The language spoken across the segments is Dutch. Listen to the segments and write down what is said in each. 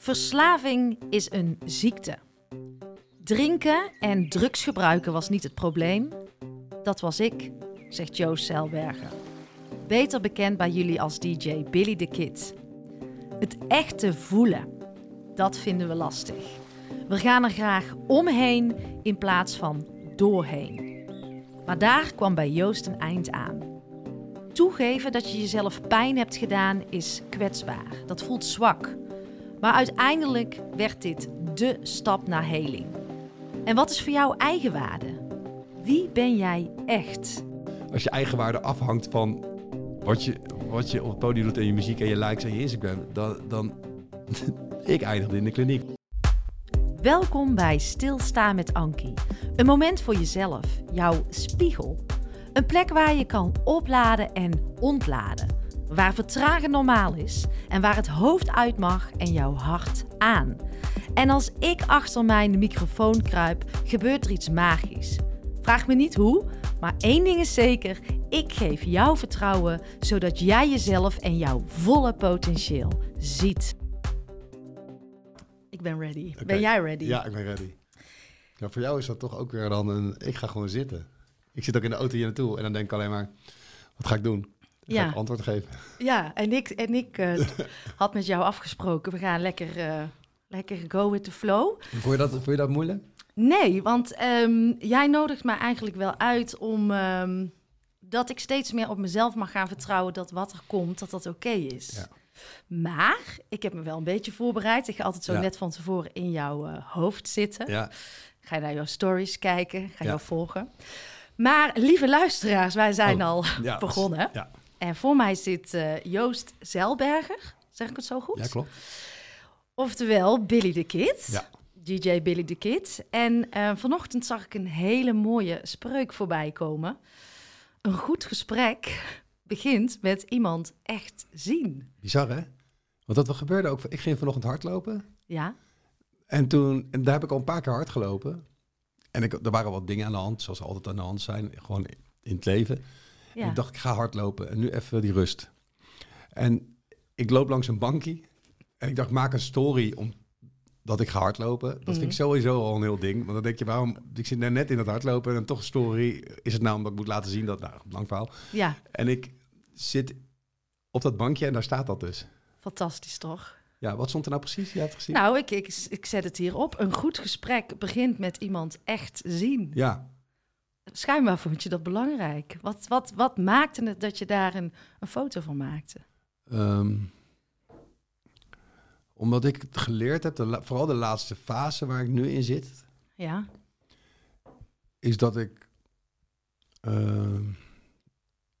Verslaving is een ziekte. Drinken en drugs gebruiken was niet het probleem. Dat was ik, zegt Joost Seilberger. Beter bekend bij jullie als DJ Billy the Kit. Het echte voelen, dat vinden we lastig. We gaan er graag omheen in plaats van doorheen. Maar daar kwam bij Joost een eind aan. Toegeven dat je jezelf pijn hebt gedaan is kwetsbaar. Dat voelt zwak. Maar uiteindelijk werd dit dé stap naar heling. En wat is voor jou eigenwaarde? Wie ben jij echt? Als je eigenwaarde afhangt van wat je op het podium doet en je muziek en je likes en je Instagram, dan ik eindigde in de kliniek. Welkom bij Stilstaan met Ankie. Een moment voor jezelf, jouw spiegel. Een plek waar je kan opladen en ontladen. Waar vertragen normaal is en waar het hoofd uit mag en jouw hart aan. En als ik achter mijn microfoon kruip, gebeurt er iets magisch. Vraag me niet hoe, maar één ding is zeker. Ik geef jou vertrouwen, zodat jij jezelf en jouw volle potentieel ziet. Ik ben ready. Okay. Ben jij ready? Ja, ik ben ready. Ja, voor jou is dat toch ook weer dan een... Ik ga gewoon zitten. Ik zit ook in de auto hier naartoe en dan denk ik alleen maar... Wat ga ik doen? Ja. Ga ik antwoord geven? Ja, en ik had met jou afgesproken... We gaan lekker go with the flow. Vond je dat moeilijk? Nee, want jij nodigt mij eigenlijk wel uit om... dat ik steeds meer op mezelf mag gaan vertrouwen... dat wat er komt, dat oké is. Ja. Maar ik heb me wel een beetje voorbereid. Ik ga altijd zo net van tevoren in jouw hoofd zitten. Ja. Ga je naar jouw stories kijken, ga je jou volgen. Maar lieve luisteraars, wij zijn al begonnen. Ja. En voor mij zit Joost Seilberger, zeg ik het zo goed? Ja, klopt. Oftewel Billy the Kit, DJ Billy the Kit. En vanochtend zag ik een hele mooie spreuk voorbij komen. Een goed gesprek begint met iemand echt zien. Bizar, hè? Want dat wat gebeurde ook... Ik ging vanochtend hardlopen. Ja. En daar heb ik al een paar keer hard gelopen. En er waren wat dingen aan de hand, zoals altijd aan de hand zijn. Gewoon in het leven. Ja. En ik dacht, ik ga hardlopen. En nu even die rust. En ik loop langs een bankie. En ik dacht, maak een story omdat ik ga hardlopen. Dat vind ik sowieso al een heel ding. Want dan denk je, waarom... Ik zit net in het hardlopen en toch een story. Is het nou omdat ik moet laten zien dat... Nou, lang verhaal. Ja. En ik zit op dat bankje en daar staat dat dus. Fantastisch, toch? Ja, wat stond er nou precies? Je had gezien? Nou, ik zet het hier op. Een goed gesprek begint met iemand echt zien. Ja. Schijnbaar vond je dat belangrijk. Wat maakte het dat je daar een foto van maakte? Omdat ik het geleerd heb, vooral de laatste fase waar ik nu in zit... Ja. Is dat ik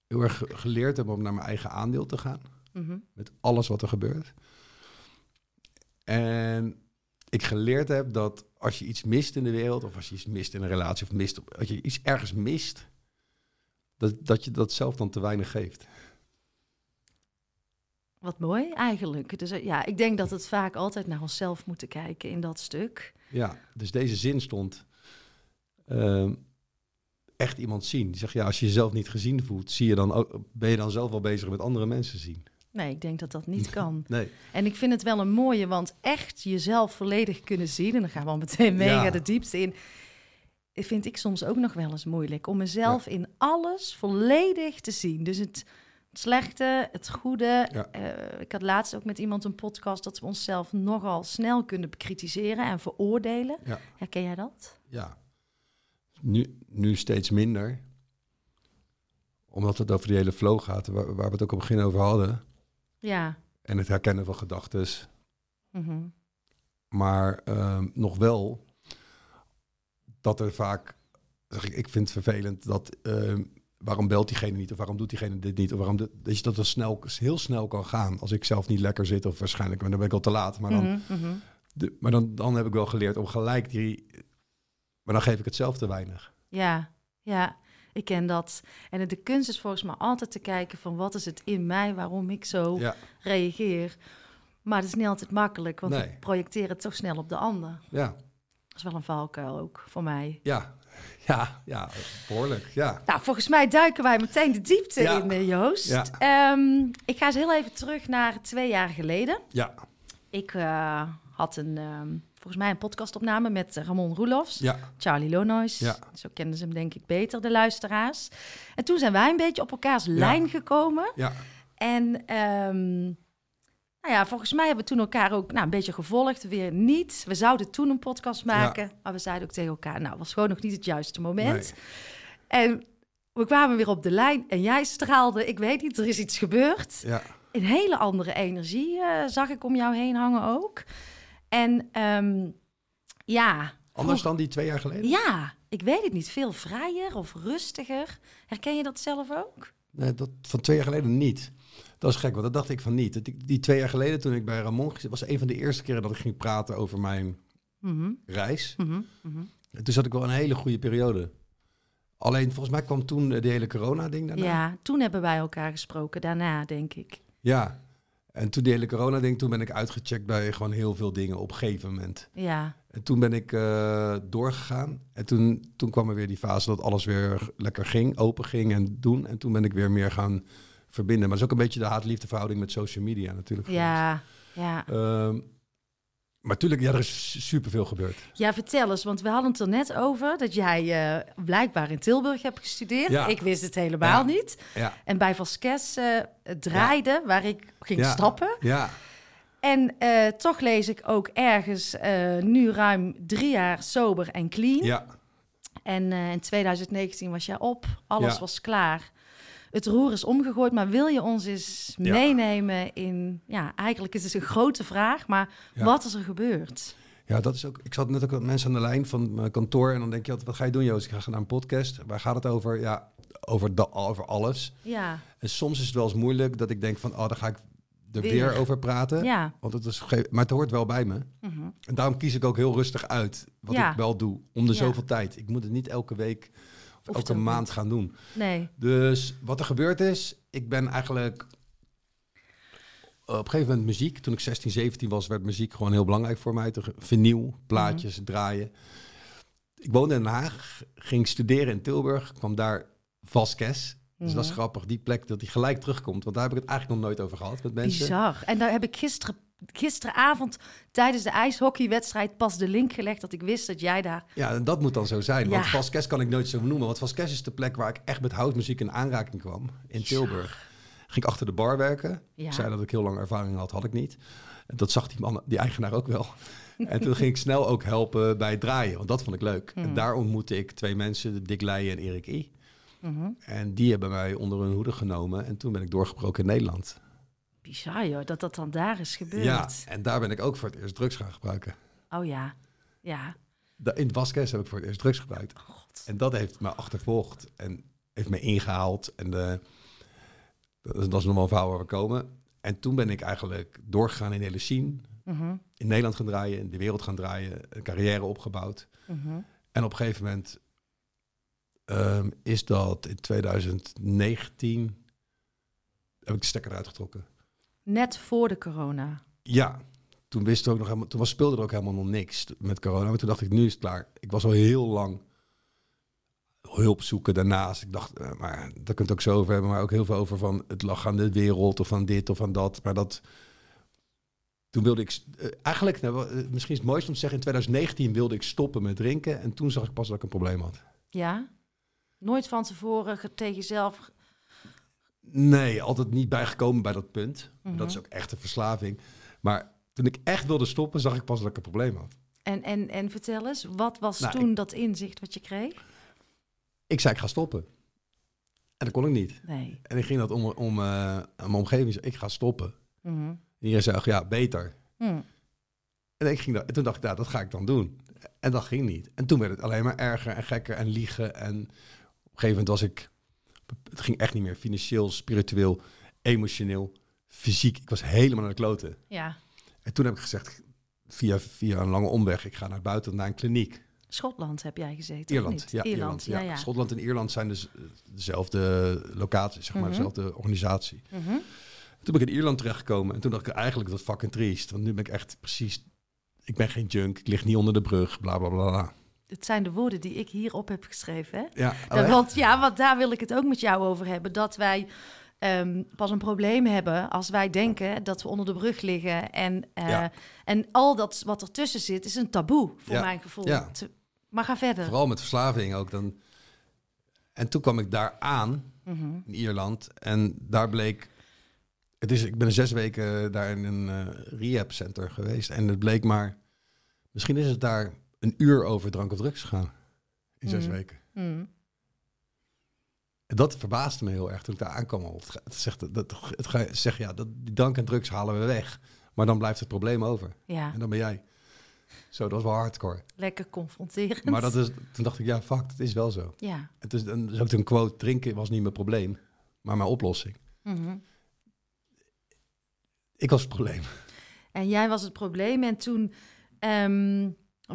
heel erg geleerd heb om naar mijn eigen aandeel te gaan. Mm-hmm. Met alles wat er gebeurt. En ik geleerd heb dat als je iets mist in de wereld... of als je iets mist in een relatie of als je iets ergens mist... dat je dat zelf dan te weinig geeft. Wat mooi eigenlijk. Dus ja, ik denk dat het vaak altijd naar onszelf moeten kijken in dat stuk. Ja, dus deze zin stond... echt iemand zien. Die zegt, ja, als je jezelf niet gezien voelt... ben je dan zelf wel bezig met andere mensen zien. Nee, ik denk dat dat niet kan. Nee. En ik vind het wel een mooie, want echt jezelf volledig kunnen zien... en dan gaan we al meteen mega de diepste in... vind ik soms ook nog wel eens moeilijk... om mezelf in alles volledig te zien. Dus het slechte, het goede. Ja. Ik had laatst ook met iemand een podcast... dat we onszelf nogal snel kunnen bekritiseren en veroordelen. Ja. Herken jij dat? Ja. Nu steeds minder... Omdat het over die hele flow gaat, waar we het ook op het begin over hadden. Ja. En het herkennen van gedachten. Mm-hmm. Maar nog wel dat er vaak... Ik vind het vervelend dat... waarom belt diegene niet? Of waarom doet diegene dit niet? Of waarom dat het heel snel kan gaan. Als ik zelf niet lekker zit of waarschijnlijk... Maar dan ben ik al te laat. Maar, dan heb ik wel geleerd om gelijk die... Maar dan geef ik het zelf te weinig. Ja, ja. Ik ken dat. En de kunst is volgens mij altijd te kijken van... wat is het in mij waarom ik zo reageer. Maar dat is niet altijd makkelijk, want ik projecteer het toch snel op de ander. Ja. Dat is wel een valkuil ook voor mij. Ja, behoorlijk, ja. Nou, volgens mij duiken wij meteen de diepte in, Joost. Ja. Ik ga eens heel even terug naar 2 jaar geleden. Ja. Ik had volgens mij een podcastopname met Ramon Roelofs, ja. Charlie Lonois. Ja. Zo kenden ze hem denk ik beter, de luisteraars. En toen zijn wij een beetje op elkaars lijn gekomen. Ja. En nou ja, volgens mij hebben we toen elkaar ook een beetje gevolgd, weer niet. We zouden toen een podcast maken, maar we zeiden ook tegen elkaar, nou, was gewoon nog niet het juiste moment. Nee. En we kwamen weer op de lijn en jij straalde, ik weet niet, er is iets gebeurd. Ja. Een hele andere energie zag ik om jou heen hangen ook. En anders dan die 2 jaar geleden? Ja, ik weet het niet. Veel vrijer of rustiger. Herken je dat zelf ook? Nee, dat van 2 jaar geleden niet. Dat is gek, want dat dacht ik van niet. Die 2 jaar geleden toen ik bij Ramon zat, was een van de eerste keren dat ik ging praten over mijn reis. Mm-hmm. Mm-hmm. En toen zat ik wel een hele goede periode. Alleen volgens mij kwam toen de hele corona-ding daarna. Ja, toen hebben wij elkaar gesproken, daarna denk ik. Ja, en toen die hele corona-ding, toen ben ik uitgecheckt bij gewoon heel veel dingen op een gegeven moment. Ja. En toen ben ik doorgegaan en toen kwam er weer die fase dat alles weer lekker ging, open ging en doen. En toen ben ik weer meer gaan verbinden. Maar dat is ook een beetje de haat-liefdeverhouding met social media natuurlijk. Ja, geweest. Ja. Maar natuurlijk, ja, er is superveel gebeurd. Ja, vertel eens, want we hadden het er net over dat jij blijkbaar in Tilburg hebt gestudeerd. Ja. Ik wist het helemaal niet. Ja. En bij Vasquez draaide, waar ik ging stappen. Ja. En toch lees ik ook ergens nu ruim 3 jaar sober en clean. Ja. En in 2019 was jij op, alles was klaar. Het roer is omgegooid, maar wil je ons eens meenemen in... Ja, eigenlijk is het een grote vraag, maar wat is er gebeurd? Ja, dat is ook... Ik zat net ook met mensen aan de lijn van mijn kantoor... en dan denk je altijd, wat ga je doen, Joost? Ik ga naar een podcast. Waar gaat het over? Ja, over alles. Ja. En soms is het wel eens moeilijk dat ik denk van... oh, daar ga ik er weer over praten. Ja. Want het is maar het hoort wel bij me. Mm-hmm. En daarom kies ik ook heel rustig uit wat ik wel doe. Om de zoveel tijd. Ik moet het niet elke week... Of elke maand gaan doen. Nee. Dus wat er gebeurd is, ik ben eigenlijk op een gegeven moment muziek. Toen ik 16, 17 was, werd muziek gewoon heel belangrijk voor mij. Vinyl, plaatjes, draaien. Ik woonde in Den Haag, ging studeren in Tilburg, kwam daar Vasquez. Dus dat is grappig, die plek dat die gelijk terugkomt. Want daar heb ik het eigenlijk nog nooit over gehad met mensen. Bizar. En daar heb ik gisteravond tijdens de ijshockeywedstrijd pas de link gelegd dat ik wist dat jij daar... Ja, en dat moet dan zo zijn, want Vasquez kan ik nooit zo noemen. Want Vasquez is de plek waar ik echt met houtmuziek in aanraking kwam, in Tilburg. Ging ik achter de bar werken. Ja. Ik zei dat ik heel lang ervaring had ik niet. En dat zag die eigenaar ook wel. En toen ging ik snel ook helpen bij het draaien, want dat vond ik leuk. En daar ontmoette ik 2 mensen, Dick Leijen en Erik I. Mm-hmm. En die hebben mij onder hun hoede genomen en toen ben ik doorgebroken in Nederland. Bizar joh, dat dan daar is gebeurd. Ja, en daar ben ik ook voor het eerst drugs gaan gebruiken. Oh ja, ja. In Vasquez heb ik voor het eerst drugs gebruikt. Oh, God. En dat heeft me achtervolgd en heeft me ingehaald. En dat is nog wel een verhaal waar we komen. En toen ben ik eigenlijk doorgegaan in de hele scene. Mm-hmm. In Nederland gaan draaien, in de wereld gaan draaien. Een carrière opgebouwd. Mm-hmm. En op een gegeven moment is dat in 2019... heb ik de stekker eruit getrokken. Net voor de corona. Ja, toen wist ik ook nog helemaal. Toen speelde er ook helemaal nog niks met corona. Maar toen dacht ik, nu is het klaar. Ik was al heel lang hulp zoeken daarnaast. Ik dacht, maar daar kun je het ook zo over hebben. Maar ook heel veel over van het lag aan de wereld of aan dit of aan dat. Maar dat. Toen wilde ik eigenlijk, misschien is het mooiste om te zeggen, in 2019 wilde ik stoppen met drinken. En toen zag ik pas dat ik een probleem had. Ja, nooit van tevoren tegen jezelf. Nee, altijd niet bijgekomen bij dat punt. Mm-hmm. Dat is ook echt een verslaving. Maar toen ik echt wilde stoppen, zag ik pas dat ik een probleem had. En vertel eens, wat was toen dat inzicht wat je kreeg? Ik zei, ik ga stoppen. En dat kon ik niet. Nee. En ik ging dat om mijn omgeving zeggen, ik ga stoppen. Mm-hmm. En iedereen zei, ja, beter. Mm. En toen dacht ik, dat ga ik dan doen. En dat ging niet. En toen werd het alleen maar erger en gekker en liegen. En op een gegeven moment was ik... Het ging echt niet meer. Financieel, spiritueel, emotioneel, fysiek. Ik was helemaal naar de kloten. Ja. En toen heb ik gezegd, via een lange omweg, ik ga naar buiten, naar een kliniek. Schotland heb jij gezeten, Ierland, of niet? Ja, Ierland. Ja. Ja. Schotland en Ierland zijn dus dezelfde locatie, zeg maar, dezelfde organisatie. Mm-hmm. Toen ben ik in Ierland terechtgekomen en toen dacht ik eigenlijk, dat fucking triest. Want nu ben ik echt precies, ik ben geen junk, ik lig niet onder de brug, bla bla bla. Het zijn de woorden die ik hierop heb geschreven. Hè? Ja, want daar wil ik het ook met jou over hebben. Dat wij pas een probleem hebben als wij denken dat we onder de brug liggen. En al dat wat ertussen zit, is een taboe voor mijn gevoel. Ja. Maar ga verder. Vooral met verslaving ook. Dan. En toen kwam ik daar aan, in Ierland. En daar bleek... Ik ben 6 weken daar in een rehab center geweest. En het bleek maar... Misschien is het daar 1 uur over drank of drugs gegaan. In 6 weken. Mm. En dat verbaasde me heel erg toen ik daar aankwam. Die drank en drugs halen we weg. Maar dan blijft het probleem over. Ja. En dan ben jij... Zo, dat was wel hardcore. Lekker confronterend. Maar toen dacht ik, ja, fuck, het is wel zo. Ja. Het is ook een quote, drinken was niet mijn probleem, maar mijn oplossing. Mm-hmm. Ik was het probleem. En jij was het probleem. En toen,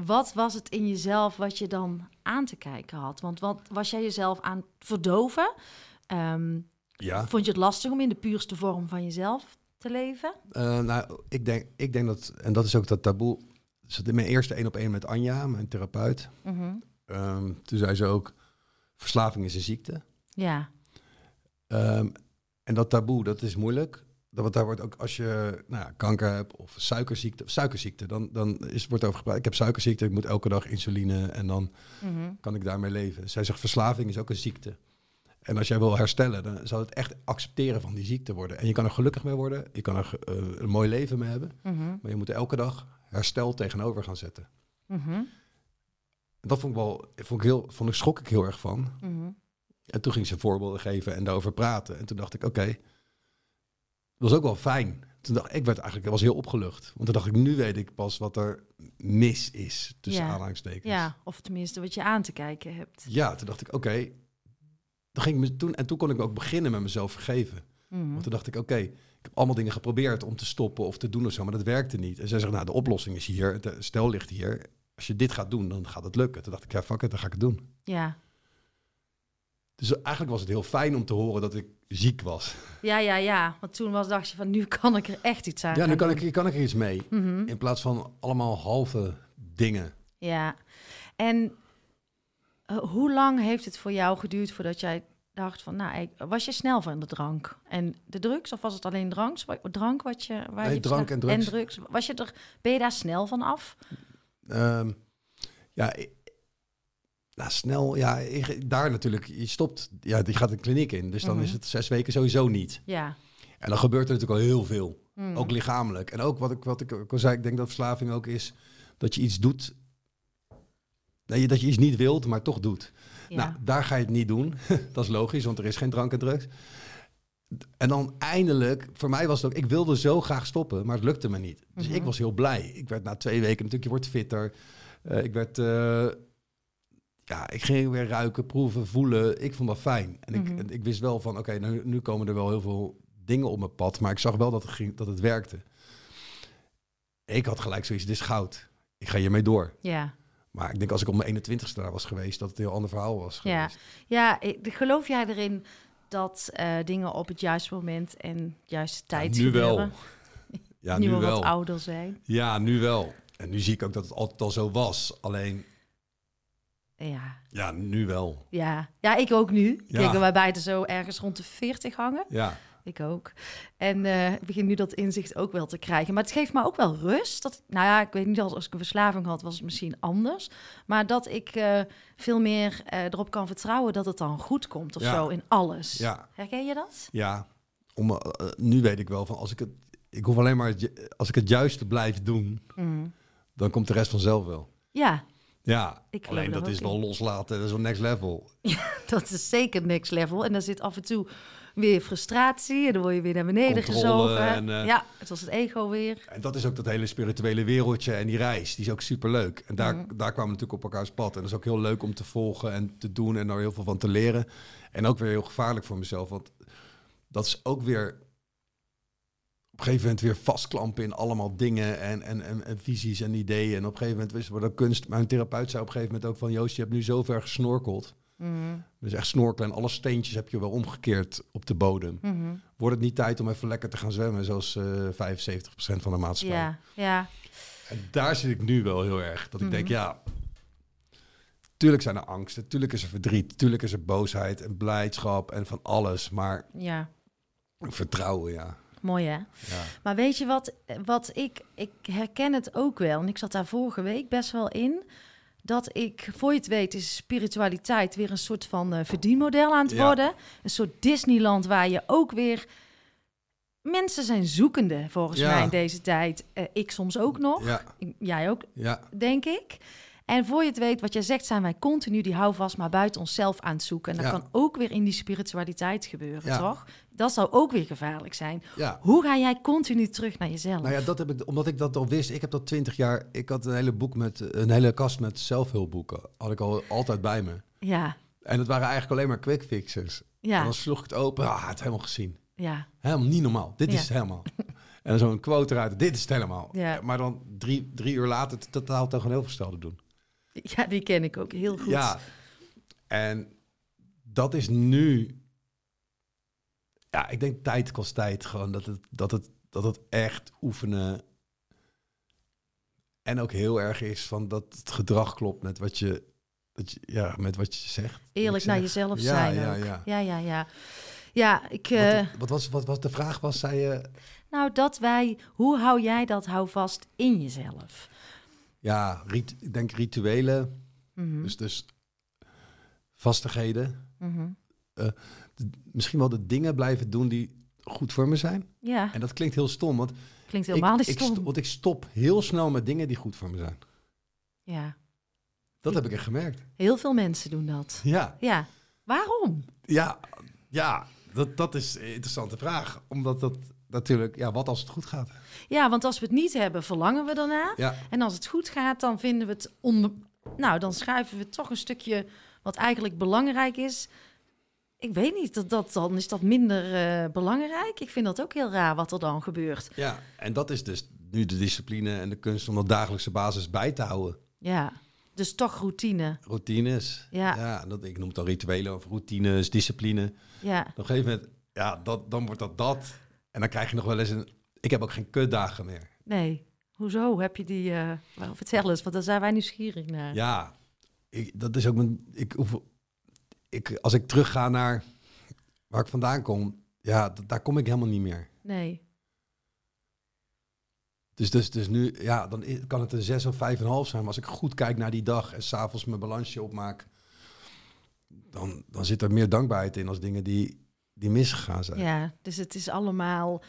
wat was het in jezelf wat je dan aan te kijken had? Want wat was jij jezelf aan het verdoven? Vond je het lastig om in de puurste vorm van jezelf te leven? Ik denk dat, en dat is ook dat taboe... zat in mijn eerste 1-op-1 met Anja, mijn therapeut. Mm-hmm. Toen zei ze ook, verslaving is een ziekte. Ja. En dat taboe, dat is moeilijk. Want daar wordt ook, als je kanker hebt of suikerziekte, wordt over gepraat. Ik heb suikerziekte, ik moet elke dag insuline en dan kan ik daarmee leven. Zij zegt, verslaving is ook een ziekte. En als jij wil herstellen, dan zou het echt accepteren van die ziekte worden. En je kan er gelukkig mee worden, je kan er een mooi leven mee hebben. Mm-hmm. Maar je moet elke dag... herstel tegenover gaan zetten. Mm-hmm. Dat schrok ik heel erg van. Mm-hmm. En toen ging ze voorbeelden geven en daarover praten. En toen dacht ik, oké, dat was ook wel fijn. Toen dacht ik, was heel opgelucht. Want toen dacht ik, nu weet ik pas wat er mis is, tussen aanhalingstekens. Ja, of tenminste wat je aan te kijken hebt. Ja, toen dacht ik, oké. Toen kon ik ook beginnen met mezelf vergeven. Mm-hmm. Want toen dacht ik, oké, ik heb allemaal dingen geprobeerd om te stoppen of te doen of zo, maar dat werkte niet. En zij zegt, de oplossing is hier, het stel ligt hier. Als je dit gaat doen, dan gaat het lukken. Toen dacht ik, ja, fuck it, dan ga ik het doen. Ja. Dus eigenlijk was het heel fijn om te horen dat ik ziek was. Ja. Want toen dacht je van, nu kan ik er echt iets aan. Ja, nu kan ik er iets mee. Mm-hmm. In plaats van allemaal halve dingen. Ja. En hoe lang heeft het voor jou geduurd voordat jij... dacht van, was je snel van de drank en de drugs? Of was het alleen drank wat je... drank en drugs. Ben je daar snel van af? Snel. Ja, daar natuurlijk. Je stopt. Ja, je gaat een kliniek in. Dus dan is het 6 weken sowieso niet. Ja. En dan gebeurt er natuurlijk al heel veel. Mm. Ook lichamelijk. En ook wat ik al zei, ik denk dat verslaving ook is dat je iets doet... dat je iets niet wilt, maar toch doet. Ja. Daar ga je het niet doen. Dat is logisch, want er is geen drank en drugs. En dan eindelijk, voor mij was het ook... ik wilde zo graag stoppen, maar het lukte me niet. Dus ik was heel blij. Ik werd na 2 weken natuurlijk, je wordt fitter. Ik ging weer ruiken, proeven, voelen. Ik vond dat fijn. En ik wist wel van, oké, nu komen er wel heel veel dingen op mijn pad. Maar ik zag wel dat het werkte. Ik had gelijk zoiets, dit is goud. Ik ga hiermee door. Ja. Maar ik denk als ik op mijn 21ste daar was geweest, dat het een heel ander verhaal was geweest. Ja, geloof jij erin dat dingen op het juiste moment en juiste tijd gebeuren? Nu wel. Ja, nu wel. Nu we wat ouder zijn. Ja, nu wel. En nu zie ik ook dat het altijd al zo was. Alleen... Ja. Ja, nu wel. Ja, ik ook nu. Ja. Kijk, wij beiden zo ergens rond de 40 hangen. Ja. Ik ook. En ik begin nu dat inzicht ook wel te krijgen. Maar het geeft me ook wel rust. Ik weet niet, als ik een verslaving had, was het misschien anders. Maar dat ik veel meer erop kan vertrouwen dat het dan goed komt of zo in alles. Ja. Herken je dat? Ja. Nu weet ik wel van, ik hoef alleen maar, als ik het juiste blijf doen, dan komt de rest vanzelf wel. Ja. Ja, alleen dat is wel loslaten. Dat is wel next level. Ja, dat is zeker next level. En daar zit af en toe weer frustratie en dan word je weer naar beneden gezogen. En, het was het ego weer. En dat is ook dat hele spirituele wereldje en die reis. Die is ook superleuk. En daar kwamen we natuurlijk op elkaars pad. En dat is ook heel leuk om te volgen en te doen en daar heel veel van te leren. En ook weer heel gevaarlijk voor mezelf. Want dat is ook weer... op een gegeven moment weer vastklampen in allemaal dingen en visies en ideeën. En op een gegeven moment wist dat kunst... Mijn therapeut zei op een gegeven moment ook van... Joost, je hebt nu zo ver gesnorkeld. Mm-hmm. Dus echt snorkelen en alle steentjes heb je wel omgekeerd op de bodem. Mm-hmm. Wordt het niet tijd om even lekker te gaan zwemmen... zoals 75% van de maatschappij? Ja. En daar zit ik nu wel heel erg. Dat ik denk, tuurlijk zijn er angsten. Tuurlijk is er verdriet. Tuurlijk is er boosheid en blijdschap en van alles. Maar... Ja. Vertrouwen, ja. Mooi, hè? Ja. Maar weet je wat ik herken het ook wel, en ik zat daar vorige week best wel in, dat ik, voor je het weet, is spiritualiteit weer een soort van verdienmodel aan het worden. Een soort Disneyland waar je ook weer... Mensen zijn zoekende, volgens mij, in deze tijd. Ik soms ook nog. Ja. Jij ook, denk ik. En voor je het weet, wat jij zegt, zijn wij continu die houvast maar buiten onszelf aan het zoeken. En dat kan ook weer in die spiritualiteit gebeuren, toch? Dat zou ook weer gevaarlijk zijn. Ja. Hoe ga jij continu terug naar jezelf? Nou ja, dat heb ik, omdat ik dat al wist. Ik heb dat 20 jaar... Ik had een hele kast met zelfhulpboeken. Had ik altijd bij me. Ja. En dat waren eigenlijk alleen maar quick fixers. Ja. En dan sloeg ik het open. Ah, het helemaal gezien. Ja. Helemaal niet normaal. Dit is het helemaal. En dan zo'n quote eruit. Dit is het helemaal. Ja. Maar dan drie uur later totaal tegenovergestelde doen. Ja, die ken ik ook heel goed. Ja, en dat is nu... Ja, ik denk tijd kost tijd. Gewoon dat het echt oefenen... En ook heel erg is van dat het gedrag klopt met wat je... met wat je zegt. Eerlijk naar jezelf zijn ook. Ja. Ja, ik... Wat was de vraag? Was zij... Nou, hoe hou jij dat houvast in jezelf? Ja, ik denk rituelen. Mm-hmm. Dus vastigheden. Mm-hmm. Misschien wel de dingen blijven doen die goed voor me zijn. Ja. En dat klinkt heel stom. Want klinkt helemaal niet stom. Want ik stop heel snel met dingen die goed voor me zijn. Ja. Dat heb ik echt gemerkt. Heel veel mensen doen dat. Ja. Waarom? Ja, dat is een interessante vraag. Omdat dat natuurlijk... Ja, wat als het goed gaat? Ja, want als we het niet hebben, verlangen we daarna. Ja. En als het goed gaat, dan vinden we het... dan schuiven we toch een stukje wat eigenlijk belangrijk is. Ik weet niet, dan is dat minder belangrijk. Ik vind dat ook heel raar wat er dan gebeurt. Ja, en dat is dus nu de discipline en de kunst om dat dagelijkse basis bij te houden. Ja. Dus toch routine. Routines. Ja, ik noem het dan rituelen of routines, discipline. Ja. Op een gegeven moment, dan wordt dat. En dan krijg je nog wel eens ik heb ook geen kutdagen meer. Nee, hoezo heb je die... vertel eens, want daar zijn wij nieuwsgierig naar. Ja, dat is ook mijn... als ik terugga naar waar ik vandaan kom... Ja, daar kom ik helemaal niet meer. Nee. Dus nu, dan kan het een 6 of 5,5 zijn. Maar als ik goed kijk naar die dag en 's avonds mijn balansje opmaak... Dan zit er meer dankbaarheid in als dingen die misgegaan zijn. Ja, dus het is allemaal...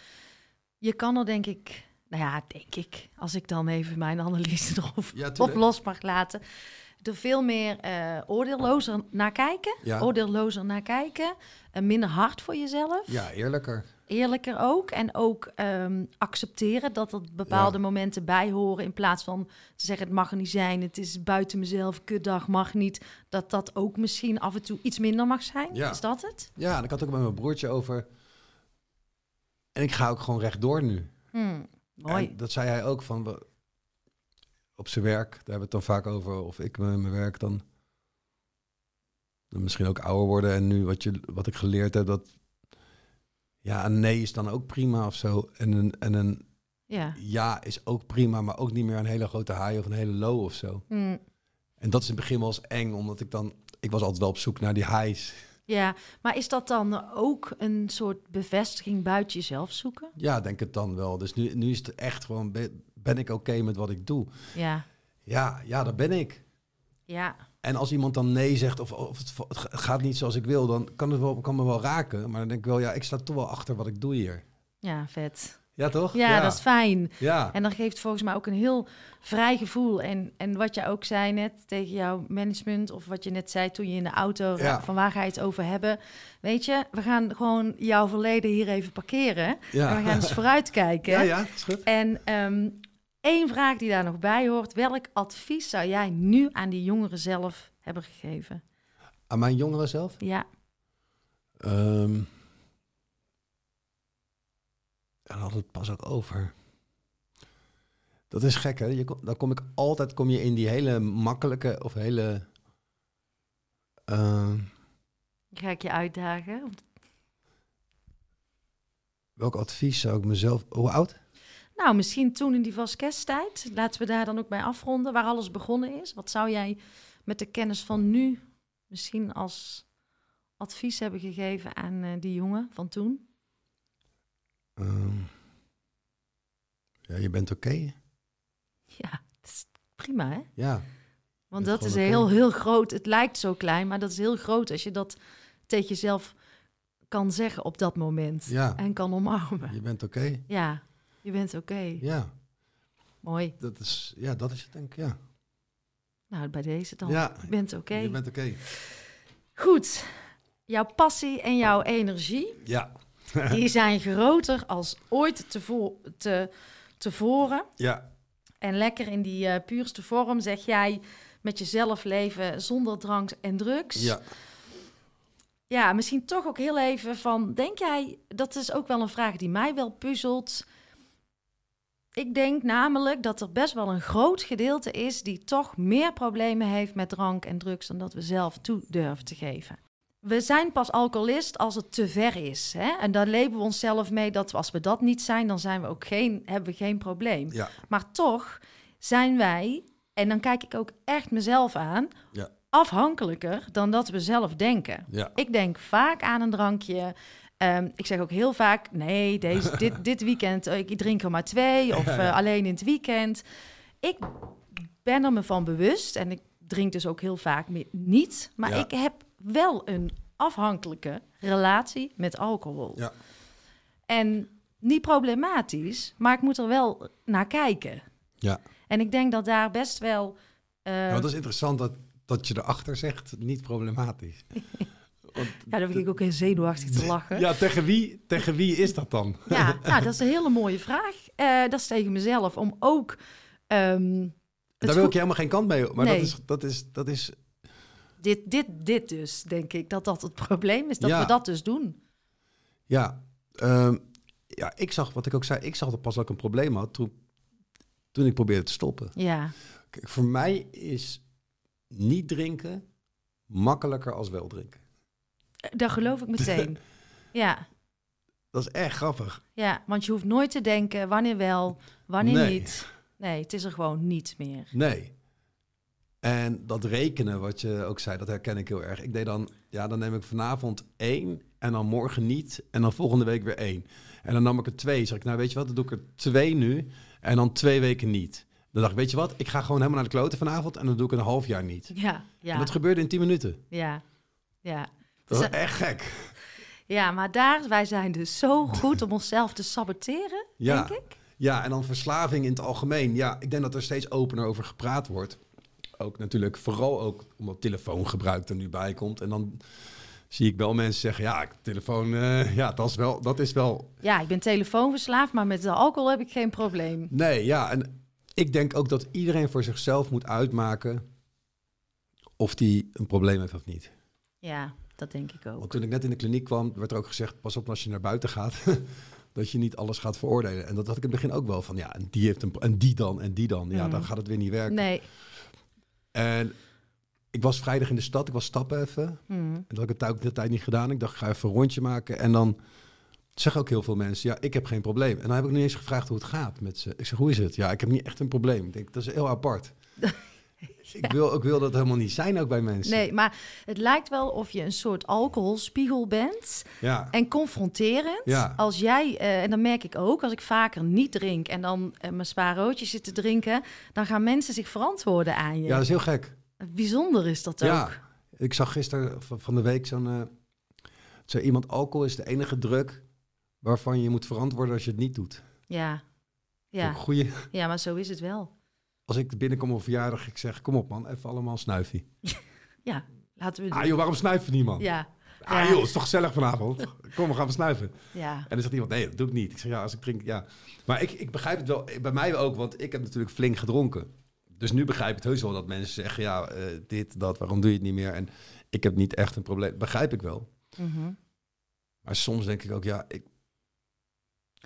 Je kan er denk ik... Als ik dan even mijn analyse erop op los mag laten... er veel meer oordeellozer naar kijken. Ja. Oordeellozer naar kijken. Minder hard voor jezelf. Ja, eerlijker. Eerlijker ook. En ook accepteren dat er bepaalde momenten bij horen. In plaats van te zeggen, het mag er niet zijn. Het is buiten mezelf. Kutdag mag niet. Dat ook misschien af en toe iets minder mag zijn. Ja. Is dat het? Ja, en ik had ook met mijn broertje over. En ik ga ook gewoon rechtdoor nu. Mooi. En dat zei hij ook van... Op zijn werk, daar hebben we het dan vaak over. Of ik met mijn werk dan misschien ook ouder worden. En nu wat ik geleerd heb, dat... Ja, een nee is dan ook prima of zo. En een ja is ook prima, maar ook niet meer een hele grote high of een hele low of zo. En dat is in het begin wel eens eng, omdat ik was altijd wel op zoek naar die highs. Ja, maar is dat dan ook een soort bevestiging buiten jezelf zoeken? Ja, denk het dan wel. Dus nu is het echt gewoon... Ben ik oké met wat ik doe? Ja, dat ben ik. Ja. En als iemand dan nee zegt of het gaat niet zoals ik wil... dan kan me wel raken. Maar dan denk ik wel, ik sta toch wel achter wat ik doe hier. Ja, vet. Ja, toch? Ja, dat is fijn. Ja. En dat geeft volgens mij ook een heel vrij gevoel. En wat je ook zei net tegen jouw management... of wat je net zei toen je in de auto... van waar ga je het over hebben? Weet je, we gaan gewoon jouw verleden hier even parkeren. Ja. En we gaan eens vooruitkijken. Ja, dat is goed. En... Eén vraag die daar nog bij hoort. Welk advies zou jij nu aan die jongeren zelf hebben gegeven? Aan mijn jongeren zelf? Ja. Dan had het pas ook over. Dat is gek, hè? Dan kom je in die hele makkelijke of hele... Ga ik je uitdagen? Welk advies zou ik mezelf... Hoe oud? Nou, misschien toen in die Vasquez-tijd. Laten we daar dan ook bij afronden, waar alles begonnen is. Wat zou jij met de kennis van nu misschien als advies hebben gegeven aan die jongen van toen? Ja, je bent oké. Ja, dat is prima, hè? Ja. Want dat is heel groot. Het lijkt zo klein, maar dat is heel groot als je dat tegen jezelf kan zeggen op dat moment. Ja. En kan omarmen. Je bent oké. Ja, je bent oké. Ja. Mooi. Dat is het, denk ik, ja. Nou, bij deze dan. Ja. Je bent oké. Je bent oké. Goed. Jouw passie en jouw energie... Ja. Die zijn groter als ooit tevoren. Ja. En lekker in die puurste vorm, zeg jij, met jezelf leven zonder drank en drugs. Ja. Ja, misschien toch ook heel even van, denk jij, dat is ook wel een vraag die mij wel puzzelt. Ik denk namelijk dat er best wel een groot gedeelte is die toch meer problemen heeft met drank en drugs dan dat we zelf toe durven te geven. We zijn pas alcoholist als het te ver is. Hè? En daar leven we onszelf mee dat als we dat niet zijn, dan zijn we ook hebben we geen probleem. Ja. Maar toch zijn wij, en dan kijk ik ook echt mezelf aan, ja, afhankelijker dan dat we zelf denken. Ja. Ik denk vaak aan een drankje. Ik zeg ook heel vaak, nee, dit weekend, ik drink er maar 2 of alleen in het weekend. Ik ben er me van bewust en ik drink dus ook heel vaak niet. Maar ja, ik heb wel een afhankelijke relatie met alcohol. Ja. En niet problematisch, maar ik moet er wel naar kijken. Ja. En ik denk dat daar best wel... dat is interessant dat je erachter zegt, niet problematisch. Want ja, dan vind ik ook heel zenuwachtig te lachen. Ja, tegen wie is dat dan? Ja, nou, dat is een hele mooie vraag. Dat is tegen mezelf, om ook... daar wil ik helemaal geen kant mee op, maar nee. dat is Dit dus, denk ik, dat het probleem is, dat we dat dus doen. Ja, ik zag, wat ik ook zei, dat pas dat ik een probleem had toen ik probeerde te stoppen. Ja. Kijk, voor mij is niet drinken makkelijker als wel drinken. Dat geloof ik meteen, ja. Dat is echt grappig. Ja, want je hoeft nooit te denken wanneer wel, wanneer niet. Nee, het is er gewoon niet meer. Nee. En dat rekenen, wat je ook zei, dat herken ik heel erg. Ik deed dan, dan neem ik vanavond 1 en dan morgen niet. En dan volgende week weer 1. En dan nam ik er 2. Zeg ik, nou weet je wat, dan doe ik er 2 nu en dan 2 weken niet. Dan dacht ik, weet je wat, ik ga gewoon helemaal naar de kloten vanavond en dan doe ik een half jaar niet. Ja, ja. En dat gebeurde in 10 minuten. Ja, ja. Dat was echt gek. Ja, maar wij zijn dus zo goed om onszelf te saboteren, denk ik. Ja, en dan verslaving in het algemeen. Ja, ik denk dat er steeds opener over gepraat wordt. Ook natuurlijk, vooral ook omdat telefoongebruik er nu bij komt. En dan zie ik wel mensen zeggen, telefoon, dat is wel... Ja, ik ben telefoonverslaafd, maar met de alcohol heb ik geen probleem. Nee, en ik denk ook dat iedereen voor zichzelf moet uitmaken of die een probleem heeft of niet. Ja, dat denk ik ook. Want toen ik net in de kliniek kwam, werd er ook gezegd, pas op als je naar buiten gaat, dat je niet alles gaat veroordelen. En dat had ik in het begin ook wel van, en die heeft en die dan. Ja, dan gaat het weer niet werken. Nee. En ik was vrijdag in de stad, ik was stappen even. En dat had ik de tijd niet gedaan. Ik dacht, ik ga even een rondje maken. En dan zeggen ook heel veel mensen, ik heb geen probleem. En dan heb ik niet eens gevraagd hoe het gaat met ze. Ik zeg, hoe is het? Ja, ik heb niet echt een probleem. Ik denk, dat is heel apart. Ik wil dat helemaal niet zijn, ook bij mensen. Nee, maar het lijkt wel of je een soort alcoholspiegel bent. Ja. En confronterend. Ja. Als jij, en dat merk ik ook, als ik vaker niet drink en dan mijn spaarroodjes zit te drinken, dan gaan mensen zich verantwoorden aan je. Ja, dat is heel gek. Bijzonder is dat ook. Ik zag gisteren van de week zo iemand, alcohol is de enige druk waarvan je moet verantwoorden als je het niet doet. Ja. Ja, maar zo is het wel. Als ik binnenkom op verjaardag, ik zeg, kom op man, even allemaal snuifie. Ja, laten we doen. Joh, waarom snuiven niet man? Ja. Joh, is toch gezellig vanavond? Kom, we gaan snuiven. Ja. En dan zegt iemand, nee, dat doe ik niet. Ik zeg, als ik drink, Maar ik begrijp het wel, bij mij ook, want ik heb natuurlijk flink gedronken. Dus nu begrijp ik het heus wel dat mensen zeggen, dit, dat, waarom doe je het niet meer? En ik heb niet echt een probleem, begrijp ik wel. Mm-hmm. Maar soms denk ik ook,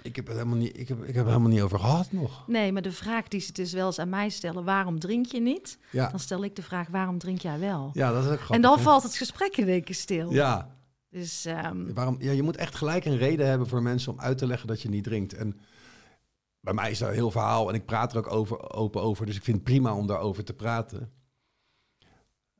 ik heb het helemaal niet, ik heb helemaal niet over gehad nog. Nee, maar de vraag die ze dus wel eens aan mij stellen, waarom drink je niet? Ja. Dan stel ik de vraag, waarom drink jij wel? Ja, dat is ook grappig. En dan valt het gesprek in één keer stil. Ja. Dus, waarom? Ja, je moet echt gelijk een reden hebben voor mensen om uit te leggen dat je niet drinkt. En bij mij is dat een heel verhaal en ik praat er ook open over. Dus ik vind het prima om daarover te praten.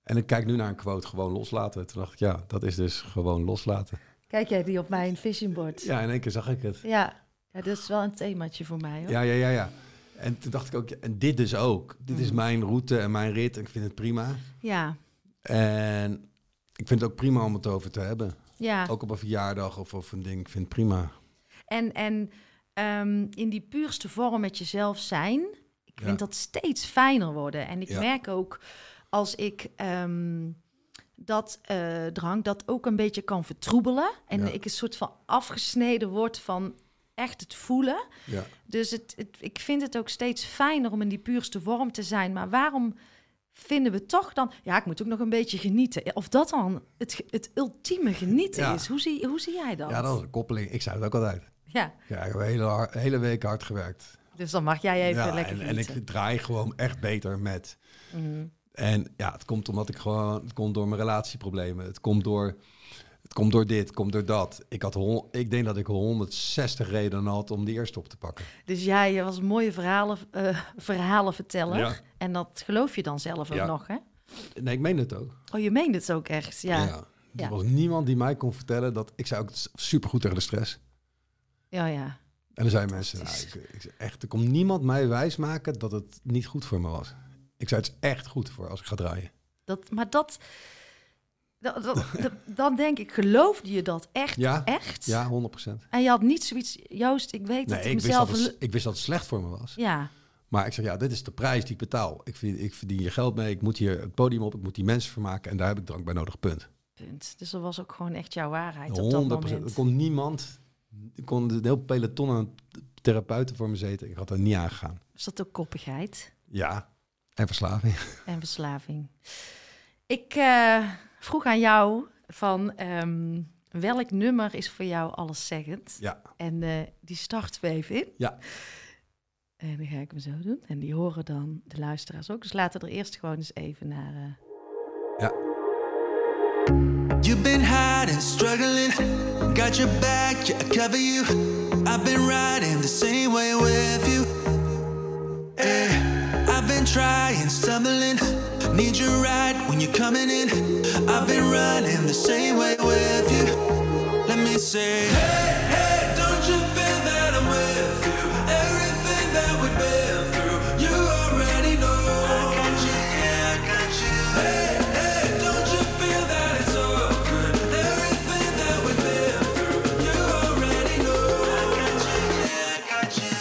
En ik kijk nu naar een quote, gewoon loslaten. Toen dacht ik, dat is dus gewoon loslaten. Kijk jij die op mijn vision board? Ja, in één keer zag ik het. Ja. Ja, dat is wel een themaatje voor mij, hoor. Ja. En toen dacht ik ook, en dit dus ook. Dit is mijn route en mijn rit en ik vind het prima. Ja. En ik vind het ook prima om het over te hebben. Ja. Ook op een verjaardag of een ding, ik vind het prima. En in die puurste vorm met jezelf zijn, ik vind dat steeds fijner worden. En ik merk ook, als ik drank, dat ook een beetje kan vertroebelen. En ik een soort van afgesneden word van echt het voelen. Ja. Dus ik vind het ook steeds fijner om in die puurste vorm te zijn. Maar waarom vinden we toch dan... Ja, ik moet ook nog een beetje genieten. Of dat dan het ultieme genieten is. Hoe zie jij dat? Ja, dat is een koppeling. Ik zei het ook altijd. Ja, ik heb hele week hard gewerkt. Dus dan mag jij even lekker genieten. En ik draai gewoon echt beter met. Mm. En ja, het komt omdat ik gewoon... Het komt door mijn relatieproblemen. Het komt door dit, het komt door dat. Ik denk dat ik 160 redenen had om die eerste op te pakken. Dus jij was mooie verhalenverteller. Ja. En dat geloof je dan zelf ook nog, hè? Nee, ik meen het ook. Oh, je meent het ook echt, ja. Er was niemand die mij kon vertellen dat... Ik zei ook supergoed tegen de stress. Ja. En er zijn mensen... er kon niemand mij wijsmaken dat het niet goed voor me was. Ik zei, het is echt goed voor als ik ga draaien. Dan denk ik, geloofde je dat echt? Ja, echt? Ja, 100%. En je had niet zoiets, Joost, ik weet dat ik mezelf... Ik wist dat het slecht voor me was. Ja. Maar ik zeg, dit is de prijs die ik betaal. Ik verdien je geld mee, ik moet hier het podium op, ik moet die mensen vermaken en daar heb ik drank bij nodig, punt. Dus dat was ook gewoon echt jouw waarheid op dat moment. 100%. Er kon niemand, een heel peloton aan therapeuten voor me zitten. Ik had er niet aan gegaan. Is dat ook koppigheid? Ja, en verslaving. Ik... vroeg aan jou van welk nummer is voor jou alleszeggend? Ja. En die starten we even in. Ja. En dan ga ik hem zo doen. En die horen dan de luisteraars ook. Dus laten we er eerst gewoon eens even naar... Ja. You've been hiding, struggling. Got your back, yeah, I cover you. I've been riding the same way with you. Hey, I've been trying, stumbling. Need you right when you're coming in. I've been running the same way with you. Let me say, hey, hey, don't you feel that I'm with you? Everything that we've been through, you already know. I got you, yeah, I got you. Hey, hey, don't you feel that it's all good? Everything that we've been through, you already know. I got you, yeah, I got you.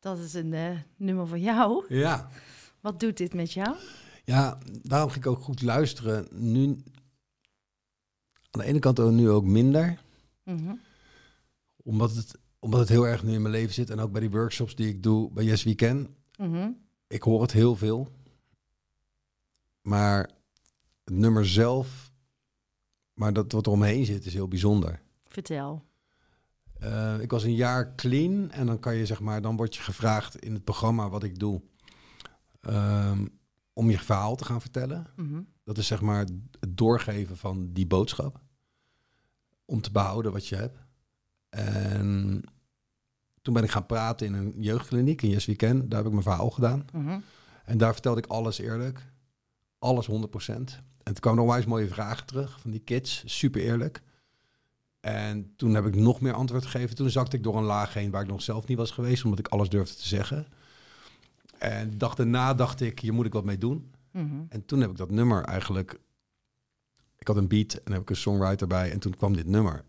Dat is een nummer van jou. Ja. Wat doet dit met jou? Ja, daarom ging ik ook goed luisteren. Nu, aan de ene kant ook nu ook minder. Mm-hmm. Omdat het heel erg nu in mijn leven zit. En ook bij die workshops die ik doe bij Yes Weekend. Mm-hmm. Ik hoor het heel veel. Maar het nummer zelf, maar dat wat er omheen zit, is heel bijzonder. Vertel. Ik was een jaar clean en dan kan je dan word je gevraagd in het programma wat ik doe om je verhaal te gaan vertellen. Mm-hmm. Dat is het doorgeven van die boodschap om te behouden wat je hebt. En toen ben ik gaan praten in een jeugdkliniek in Yes Weekend. Daar heb ik mijn verhaal gedaan. Mm-hmm. En daar vertelde ik alles eerlijk, alles 100%. En toen kwamen nog wel eens mooie vragen terug van die kids, super eerlijk. En toen heb ik nog meer antwoord gegeven. Toen zakte ik door een laag heen waar ik nog zelf niet was geweest, omdat ik alles durfde te zeggen. En de dag daarna dacht ik, hier moet ik wat mee doen. Mm-hmm. En toen heb ik dat nummer eigenlijk... Ik had een beat en heb ik een songwriter bij. En toen kwam dit nummer.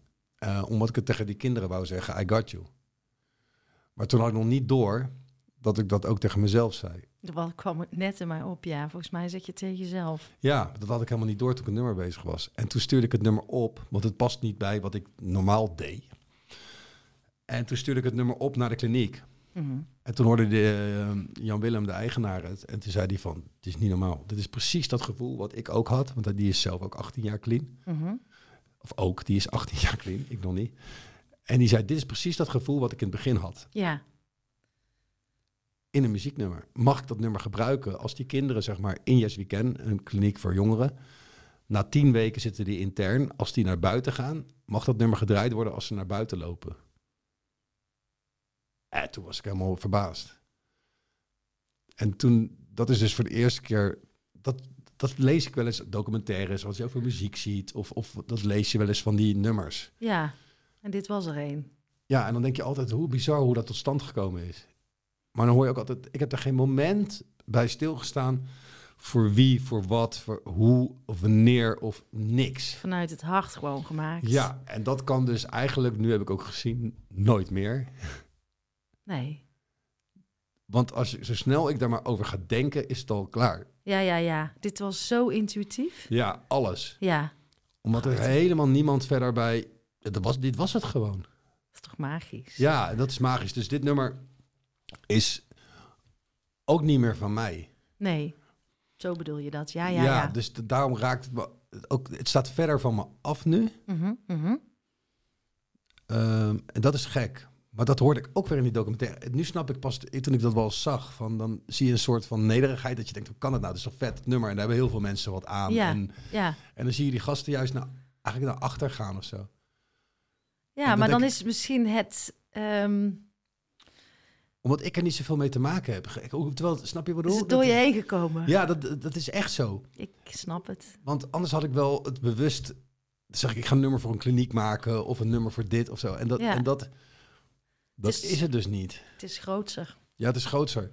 Omdat ik het tegen die kinderen wou zeggen, I got you. Maar toen had ik nog niet door dat ik dat ook tegen mezelf zei. Dat kwam net in mij op, ja. Volgens mij zeg je tegen jezelf. Ja, dat had ik helemaal niet door toen ik het nummer bezig was. En toen stuurde ik het nummer op, want het past niet bij wat ik normaal deed. En toen stuurde ik het nummer op naar de kliniek. Mm-hmm. En toen hoorde Jan Willem, de eigenaar, het. En toen zei hij van, het is niet normaal. Dit is precies dat gevoel wat ik ook had. Want die is zelf ook 18 jaar clean. Mm-hmm. Die is 18 jaar clean, ik nog niet. En die zei, dit is precies dat gevoel wat ik in het begin had. Ja. In een muzieknummer. Mag ik dat nummer gebruiken als die kinderen in Yes Weekend, een kliniek voor jongeren, na 10 weken zitten die intern, als die naar buiten gaan, mag dat nummer gedraaid worden als ze naar buiten lopen? En toen was ik helemaal verbaasd. En toen, dat is dus voor de eerste keer, dat, dat lees ik wel eens, documentaires, wat je over muziek ziet. Of dat lees je wel eens van die nummers. Ja, en dit was er één. Ja, en dan denk je altijd, hoe bizar hoe dat tot stand gekomen is. Maar dan hoor je ook altijd, ik heb er geen moment bij stilgestaan. Voor wie, voor wat, voor hoe, of wanneer, of niks. Vanuit het hart gewoon gemaakt. Ja, en dat kan dus eigenlijk, nu heb ik ook gezien, nooit meer. Nee. Want als zo snel ik daar maar over ga denken, is het al klaar. Ja. Dit was zo intuïtief. Ja, alles. Ja. Omdat er helemaal niemand verder bij... Dit was het gewoon. Dat is toch magisch? Ja, dat is magisch. Dus dit nummer is ook niet meer van mij. Nee. Zo bedoel je dat, ja. Dus daarom raakt het me ook... Het staat verder van me af nu. Mm-hmm. En dat is gek. Maar dat hoorde ik ook weer in die documentaire. Nu snap ik pas, toen ik dat wel zag... Dan zie je een soort van nederigheid... dat je denkt, hoe kan het nou? Het is een vet nummer. En daar hebben heel veel mensen wat aan. Ja, en dan zie je die gasten juist eigenlijk naar achter gaan of zo. Ja, dan maar dan is het misschien het... Omdat ik er niet zoveel mee te maken heb. Terwijl, snap je wat ik bedoel? Is het door je heen gekomen? Ja, dat is echt zo. Ik snap het. Want anders had ik wel het bewust... Dan zeg ik ga een nummer voor een kliniek maken... of een nummer voor dit of zo. Dat is het dus niet. Het is grootser. Ja, het is grootser.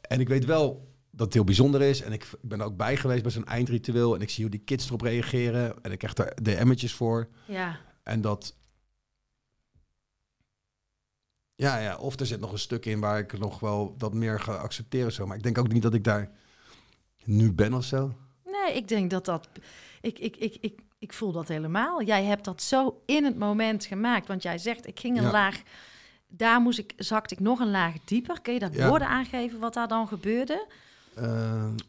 En ik weet wel dat het heel bijzonder is. En ik ben er ook bij geweest bij zo'n eindritueel. En ik zie hoe die kids erop reageren. En ik krijg daar DM'tjes voor. Ja. En dat... Ja, of er zit nog een stuk in waar ik nog wel wat meer ga accepteren. Zo. Maar ik denk ook niet dat ik daar nu ben of zo. Nee, ik denk dat... Ik voel dat helemaal. Jij hebt dat zo in het moment gemaakt. Want jij zegt, ik ging een laag... Daar zakte ik nog een laag dieper. Kun je dat woorden aangeven wat daar dan gebeurde?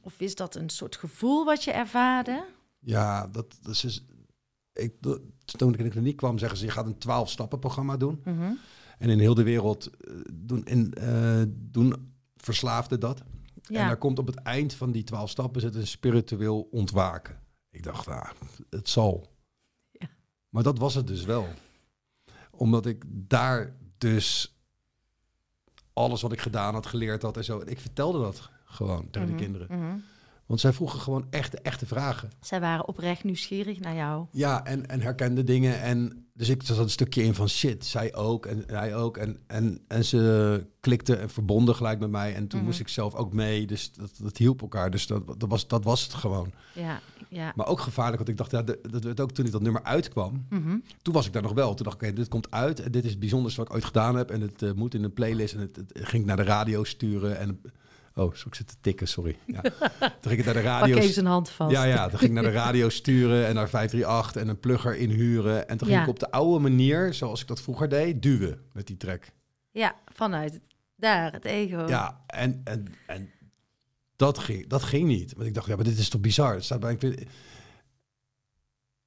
Of is dat een soort gevoel wat je ervaarde? Ja, dat is... Toen ik in de kliniek kwam, zeggen ze... je gaat een 12-stappen-programma doen... Mm-hmm. En in heel de wereld doen verslaafden dat. Ja. En daar komt op het eind van die 12 stappen zit een spiritueel ontwaken. Ik dacht, het zal. Ja. Maar dat was het dus wel. Omdat ik daar dus alles wat ik gedaan had, geleerd had en zo. En ik vertelde dat gewoon tegen de kinderen. Mm-hmm. Want zij vroegen gewoon echte vragen. Zij waren oprecht nieuwsgierig naar jou. Ja, en herkende dingen. En dus ik zat een stukje in van shit, zij ook en hij ook. En ze klikten en verbonden gelijk met mij. En toen moest ik zelf ook mee. Dus dat hielp elkaar. Dus dat was het gewoon. Ja. Maar ook gevaarlijk, want ik dacht, dat werd ook toen ik dat nummer uitkwam. Mm-hmm. Toen was ik daar nog wel. Toen dacht ik, dit komt uit. En dit is het bijzonderste wat ik ooit gedaan heb. En het moet in een playlist. En het ging ik naar de radio sturen. En... Oh, ik zit te tikken, sorry. Ja. Toen ging ik naar de radio... Pak even zijn hand vast. Ja, toen ging ik naar de radio sturen en naar 538 en een plugger inhuren. En toen ging ik op de oude manier, zoals ik dat vroeger deed, duwen met die track. Ja, vanuit daar, het ego. Ja, en dat ging niet. Want ik dacht, maar dit is toch bizar? Het staat bij een...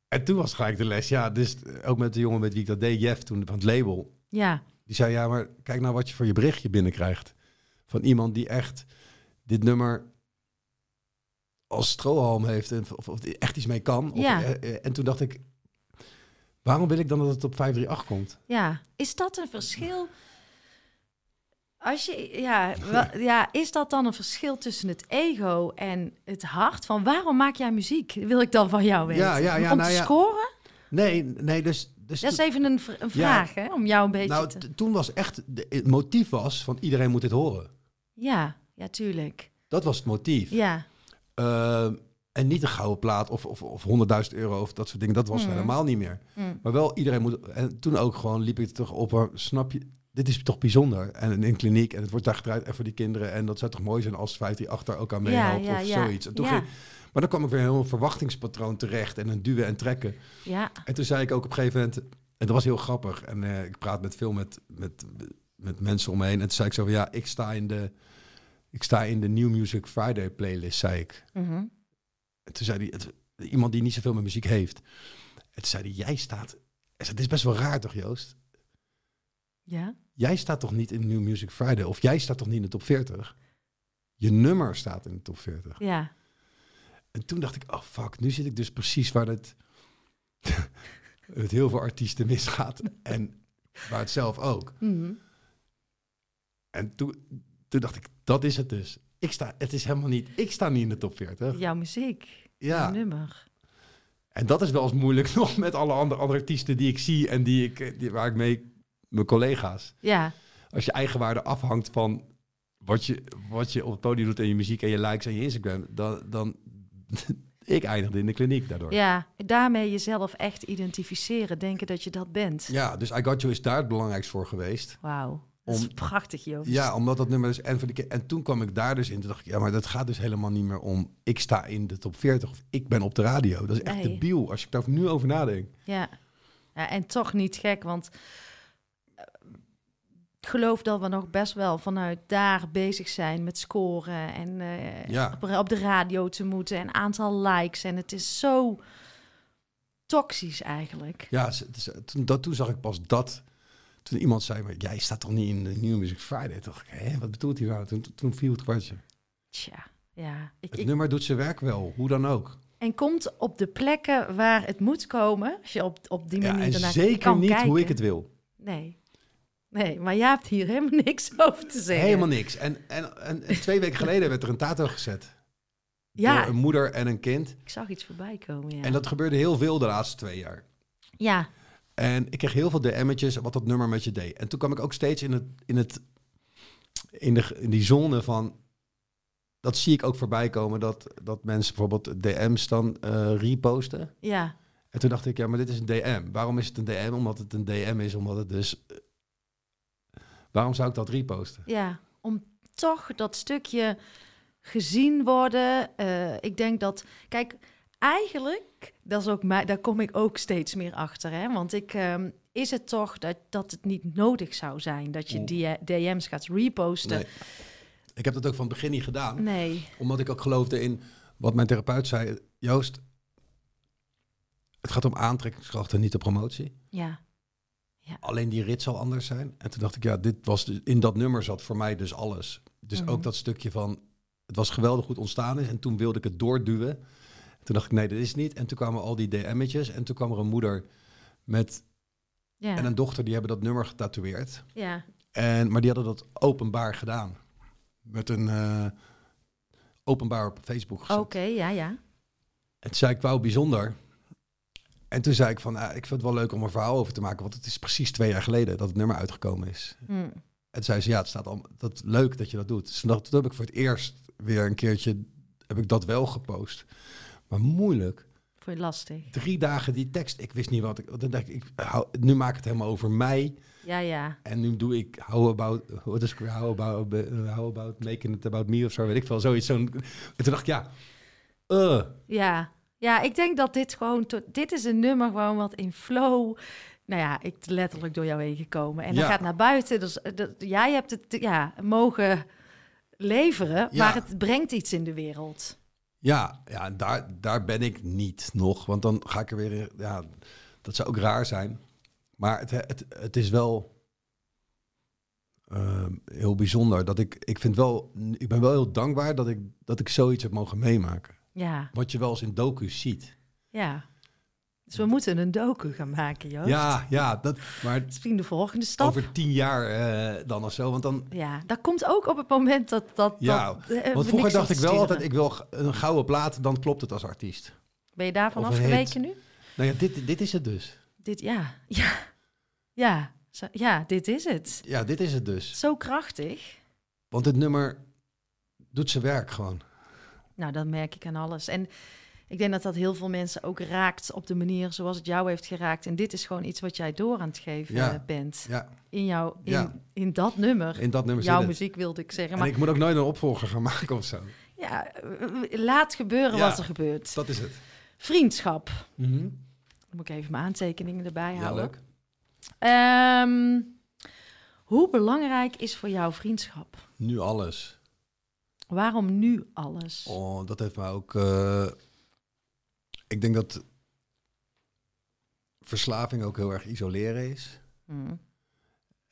En toen was gelijk de les. Ja, dus ook met de jongen met wie ik dat deed, Jeff, toen van het label. Ja. Die zei, maar kijk nou wat je voor je berichtje binnenkrijgt. Van iemand die echt dit nummer als strohalm heeft. Of echt iets mee kan. En toen dacht ik, waarom wil ik dan dat het op 538 komt? Ja, is dat een verschil? Is dat dan een verschil tussen het ego en het hart? Van waarom maak jij muziek? Wil ik dan van jou weten? Ja, om te scoren? Nee, dus dat is even een vraag, hè? Om jou een beetje toen was echt... Het motief was van iedereen moet dit horen. Ja, tuurlijk. Dat was het motief. Ja. En niet een gouden plaat of €100.000 of dat soort dingen. Dat was helemaal niet meer. Mm. Maar wel iedereen moet... En toen ook gewoon liep ik toch op... Snap je, dit is toch bijzonder. En in kliniek en het wordt daar gedraaid en voor die kinderen. En dat zou toch mooi zijn als 538 daar ook aan meehelpt of zoiets. En toen ging, maar dan kwam ik weer heel een verwachtingspatroon terecht en een duwen en trekken. Ja. En toen zei ik ook op een gegeven moment... En dat was heel grappig. En ik praat met mensen om me heen. En toen zei ik zo van, ik sta in de New Music Friday playlist, zei ik. Mm-hmm. En toen zei hij, iemand die niet zoveel met muziek heeft. En toen zei hij, jij staat... Het is best wel raar toch, Joost? Ja. Jij staat toch niet in de New Music Friday? Of jij staat toch niet in de top 40? Je nummer staat in de top 40. Ja. En toen dacht ik, oh fuck, nu zit ik dus precies waar het heel veel artiesten misgaat. En waar het zelf ook. Mm-hmm. En toen dacht ik, dat is het dus. Ik sta niet in de top 40. Jouw muziek. Ja. Jouw nummer. En dat is wel eens moeilijk nog met alle andere artiesten die ik zie en waar ik mee, mijn collega's. Ja. Als je eigenwaarde afhangt van wat je op het podium doet en je muziek en je likes en je Instagram, dan ik eindigde in de kliniek daardoor. Ja, daarmee jezelf echt identificeren, denken dat je dat bent. Ja, dus I Got You is daar het belangrijkst voor geweest. Wauw. Dat is prachtig, Joost. Ja, omdat dat nummer dus... En toen kwam ik daar dus in. Toen dacht ik, ja, maar dat gaat dus helemaal niet meer om... ik sta in de top 40 of ik ben op de radio. Dat is echt debiel, als ik daar nu over nadenk. Ja. Ja, en toch niet gek, want... ik geloof dat we nog best wel vanuit daar bezig zijn met scoren... en op de radio te moeten en aantal likes. En het is zo toxisch eigenlijk. Ja, toen zag ik pas dat... Toen iemand zei, maar jij staat toch niet in de New Music Friday? Toch? Hé, wat bedoelt hij nou? Toen viel het kwartje. Tja, ja. Het nummer doet zijn werk wel, hoe dan ook. En komt op de plekken waar het moet komen, als je op die manier ernaar kan kijken. Zeker niet hoe ik het wil. Nee, maar jij hebt hier helemaal niks over te zeggen. Helemaal niks. En 2 weken geleden werd er een tattoo gezet. Ja. Door een moeder en een kind. Ik zag iets voorbij komen, ja. En dat gebeurde heel veel de laatste 2 jaar. Ja. En ik kreeg heel veel DM'tjes wat dat nummer met je deed. En toen kwam ik ook steeds in die zone van... Dat zie ik ook voorbij komen, dat mensen bijvoorbeeld DM's dan reposten. Ja. En toen dacht ik, ja, maar dit is een DM. Waarom is het een DM? Omdat het een DM is, omdat het dus... waarom zou ik dat reposten? Ja, om toch dat stukje gezien worden. Ik denk dat... Kijk, eigenlijk... Dat is ook daar kom ik ook steeds meer achter. Hè? Want is het toch dat het niet nodig zou zijn... dat je die DM's gaat reposten? Nee. Ik heb dat ook van het begin niet gedaan. Nee. Omdat ik ook geloofde in wat mijn therapeut zei. Joost, het gaat om aantrekkingskracht en niet de promotie. Ja. Ja. Alleen die rit zal anders zijn. En toen dacht ik, ja, dit was dus, in dat nummer zat voor mij dus alles. Dus ook dat stukje van... Het was geweldig goed ontstaan is en toen wilde ik het doorduwen... Toen dacht ik, nee, dat is het niet. En toen kwamen al die DM'tjes. En toen kwam er een moeder met... Ja. En een dochter, die hebben dat nummer getatoeëerd. Ja. Maar die hadden dat openbaar gedaan. Met een... openbaar op Facebook gezet. Oké, ja. En toen zei ik, wauw, bijzonder. En toen zei ik van, ik vind het wel leuk om een verhaal over te maken. Want het is precies 2 jaar geleden dat het nummer uitgekomen is. Mm. En toen zei ze, ja, het staat al... Dat is leuk dat je dat doet. Dus toen heb ik voor het eerst weer een keertje... heb ik dat wel gepost. Maar moeilijk. Vond je lastig? 3 dagen die tekst. Ik wist niet wat ik... Dan dacht ik nu maak het helemaal over mij. Ja. En nu doe ik... How about making it about me of zo. Weet ik veel. Zoiets. En toen dacht ik, Ja, ik denk dat dit gewoon... Dit is een nummer gewoon wat in flow... Nou ja, ik letterlijk door jou heen gekomen. En dan gaat naar buiten. Dus jij hebt het mogen... leveren, maar het brengt iets in de wereld. Ja, daar ben ik niet nog, want dan ga ik er weer... Ja, dat zou ook raar zijn. Maar het is wel heel bijzonder. Dat ik ben wel heel dankbaar dat ik zoiets heb mogen meemaken. Ja. Wat je wel eens in docu's ziet. Ja. Dus we moeten een docu gaan maken, Joost. Ja. Maar misschien de volgende stap. Over 10 jaar dan of zo. Want dan... Ja, dat komt ook op het moment dat ja, want vroeger dacht ik wel altijd... ik wil een gouden plaat, dan klopt het als artiest. Ben je daarvan afgeweken nu? Nou ja, dit is het dus. Dit is het. Ja, dit is het dus. Zo krachtig. Want het nummer doet zijn werk gewoon. Nou, dat merk ik aan alles. En... Ik denk dat heel veel mensen ook raakt op de manier zoals het jou heeft geraakt. En dit is gewoon iets wat jij door aan het geven bent. Ja. In dat nummer. In dat nummer jouw muziek wilde ik zeggen. En maar ik moet ook nooit een opvolger gaan maken of zo. Ja, laat gebeuren wat er gebeurt. Dat is het. Vriendschap. Mm-hmm. Dan moet ik even mijn aantekeningen erbij houden. Ja, leuk. Hoe belangrijk is voor jou vriendschap? Nu alles. Waarom nu alles? Oh, dat heeft mij ook... Ik denk dat verslaving ook heel erg isoleren is. Mm.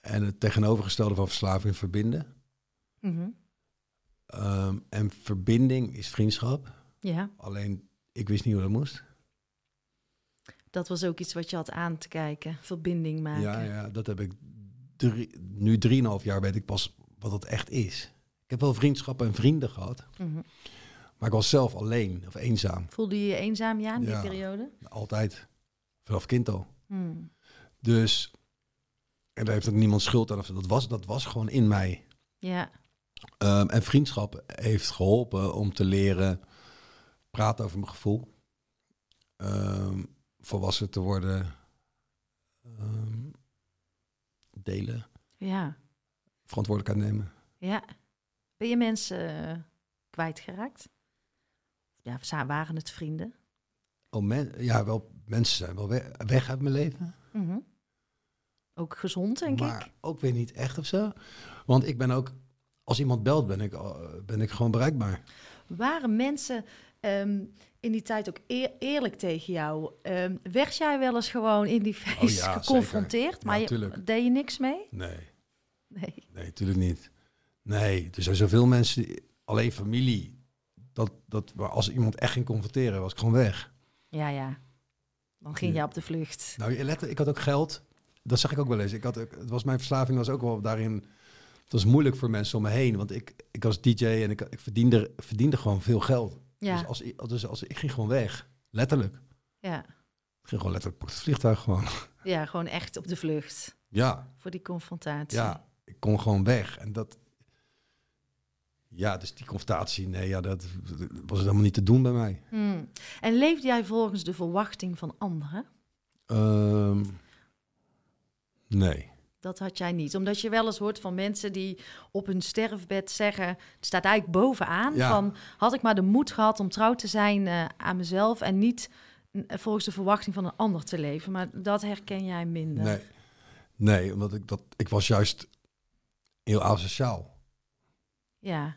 En het tegenovergestelde van verslaving verbinden. Mm-hmm. En verbinding is vriendschap. Ja. Alleen, ik wist niet hoe dat moest. Dat was ook iets wat je had aan te kijken. Verbinding maken. Ja, dat heb ik nu 3,5 jaar weet ik pas wat dat echt is. Ik heb wel vriendschappen en vrienden gehad. Mm-hmm. Maar ik was zelf alleen of eenzaam. Voelde je je eenzaam, ja, in die periode? Altijd. Vanaf kind al. Mm. Dus, en daar heeft ook niemand schuld aan. Dat was gewoon in mij. Ja. En vriendschap heeft geholpen om te leren praten over mijn gevoel. Volwassen te worden. Delen. Ja. Verantwoordelijkheid nemen. Ja. Ben je mensen kwijtgeraakt? Ja, waren het vrienden? Oh, mensen zijn wel weg uit mijn leven. Mm-hmm. Ook gezond, denk ik. Maar ook weer niet echt of zo. Want ik ben ook, als iemand belt, ben ik gewoon bereikbaar. Waren mensen in die tijd ook eerlijk tegen jou? Werd jij wel eens gewoon in die feest geconfronteerd? Zeker. Maar deed je niks mee? Nee, tuurlijk niet. Nee, er zijn zoveel mensen, alleen familie. Maar als iemand echt ging confronteren, was ik gewoon weg. Ja. Dan ging je op de vlucht. Nou, ik had ook geld. Dat zag ik ook wel eens. Mijn verslaving was ook wel daarin. Het was moeilijk voor mensen om me heen. Want ik was DJ en ik verdiende gewoon veel geld. Ja. Dus ik ging gewoon weg. Letterlijk. Ja. Ik ging gewoon letterlijk op het vliegtuig gewoon. Ja, gewoon echt op de vlucht. Ja. Voor die confrontatie. Ja, ik kon gewoon weg. En dat... Ja, dus die confrontatie, dat was helemaal niet te doen bij mij. Mm. En leefde jij volgens de verwachting van anderen? Nee. Dat had jij niet. Omdat je wel eens hoort van mensen die op hun sterfbed zeggen... Het staat eigenlijk bovenaan van... Had ik maar de moed gehad om trouw te zijn aan mezelf... en niet volgens de verwachting van een ander te leven. Maar dat herken jij minder. Nee, omdat ik was juist heel asociaal. Ja,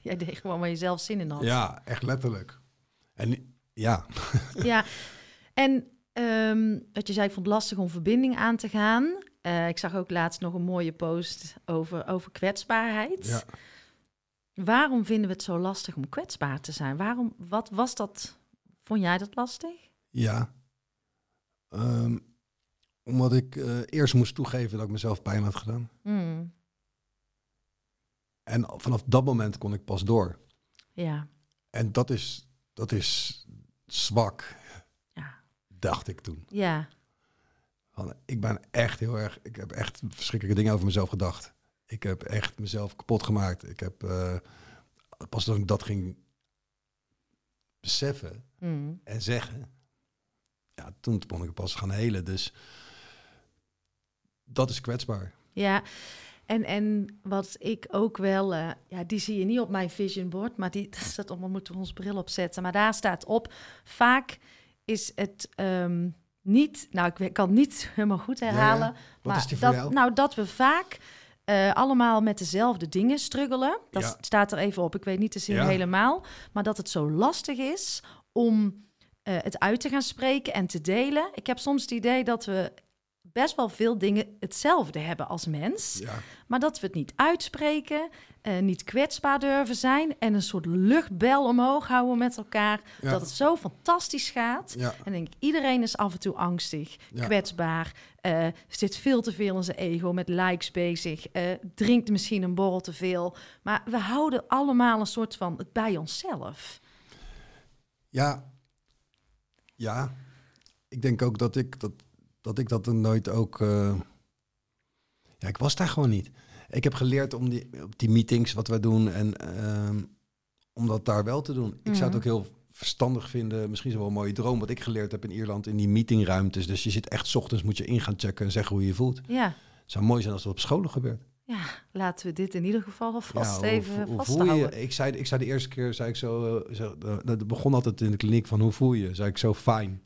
jij deed gewoon waar je zelf zin in had. Ja, echt letterlijk. En ja. Ja, en wat je zei, ik vond het lastig om verbinding aan te gaan. Ik zag ook laatst nog een mooie post over kwetsbaarheid. Ja. Waarom vinden we het zo lastig om kwetsbaar te zijn? Wat was dat? Vond jij dat lastig? Ja. Omdat ik eerst moest toegeven dat ik mezelf pijn had gedaan. Mm. En vanaf dat moment kon ik pas door. Ja. En dat is zwak, dacht ik toen. Ja. Want ik ben echt heel erg... Ik heb echt verschrikkelijke dingen over mezelf gedacht. Ik heb echt mezelf kapot gemaakt. Ik heb... pas toen ik dat ging beseffen en zeggen... Ja, toen kon ik het pas gaan helen. Dus dat is kwetsbaar. Ja. En wat ik ook wel... die zie je niet op mijn vision board... maar die staat op, we moeten ons bril opzetten. Maar daar staat op... Vaak is het niet... Nou, ik kan het niet helemaal goed herhalen. Ja. Wat is die voor jou? Nou, dat we vaak allemaal met dezelfde dingen struggelen. Dat staat er even op. Ik weet niet te zien helemaal. Maar dat het zo lastig is om het uit te gaan spreken en te delen. Ik heb soms het idee dat we... best wel veel dingen hetzelfde hebben als mens. Ja. Maar dat we het niet uitspreken, niet kwetsbaar durven zijn... en een soort luchtbel omhoog houden met elkaar. Ja. Dat het zo fantastisch gaat. Ja. En denk ik, iedereen is af en toe angstig, kwetsbaar... zit veel te veel in zijn ego, met likes bezig... drinkt misschien een borrel te veel. Maar we houden allemaal een soort van het bij onszelf. Ja. Ik denk ook dat ik dat nooit ook... ik was daar gewoon niet. Ik heb geleerd om op die meetings wat wij doen... en om dat daar wel te doen. Mm-hmm. Ik zou het ook heel verstandig vinden. Misschien is het wel een mooie droom... wat ik geleerd heb in Ierland in die meetingruimtes. Dus je zit echt 's ochtends, moet je in gaan checken... en zeggen hoe je je voelt. Ja. Het zou mooi zijn als dat op scholen gebeurt. Ja, laten we dit in ieder geval alvast even vasthouden. Ik zei de eerste keer, zei ik zo... dat begon altijd in de kliniek van hoe voel je? Zei ik zo, fijn.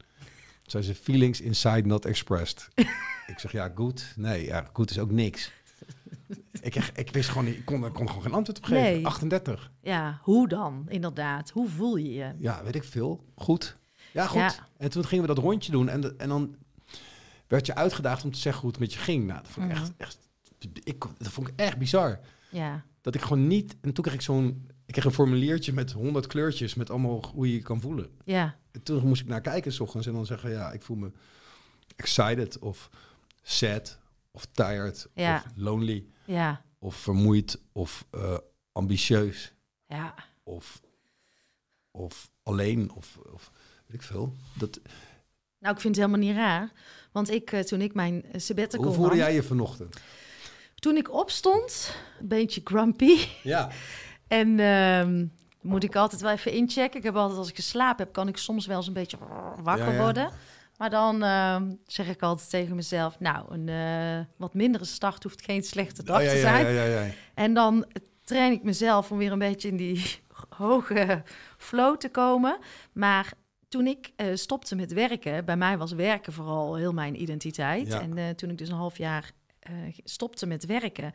Zijn ze feelings inside not expressed. Ik zeg goed. Nee, goed is ook niks. Ik wist gewoon niet, ik kon gewoon geen antwoord op geven. Nee. 38. Ja, hoe dan? Inderdaad. Hoe voel je je? Ja, weet ik veel. Goed. Ja, goed. Ja. En toen gingen we dat rondje doen. En dan werd je uitgedaagd om te zeggen hoe het met je ging. Nou, dat vond ik echt bizar. Ja. Dat ik gewoon niet... En toen kreeg ik kreeg een formuliertje met 100 kleurtjes... met allemaal hoe je je kan voelen. Ja. En toen moest ik naar kijken 's ochtends en dan zeggen... ik voel me excited of sad of tired of lonely of vermoeid of ambitieus. Ja. Of alleen, of weet ik veel. Dat... Nou, ik vind het helemaal niet raar. Want toen ik mijn sabbatical nam... Hoe voelde jij je vanochtend? Toen ik opstond, een beetje grumpy. Ja. En moet ik altijd wel even inchecken. Ik heb altijd, als ik geslapen heb, kan ik soms wel eens een beetje wakker worden. Maar dan zeg ik altijd tegen mezelf... Nou, een wat mindere start hoeft geen slechte dag te zijn. Ja. En dan train ik mezelf om weer een beetje in die hoge flow te komen. Maar... Toen ik stopte met werken, bij mij was werken vooral heel mijn identiteit. Ja. En toen ik dus een half jaar stopte met werken,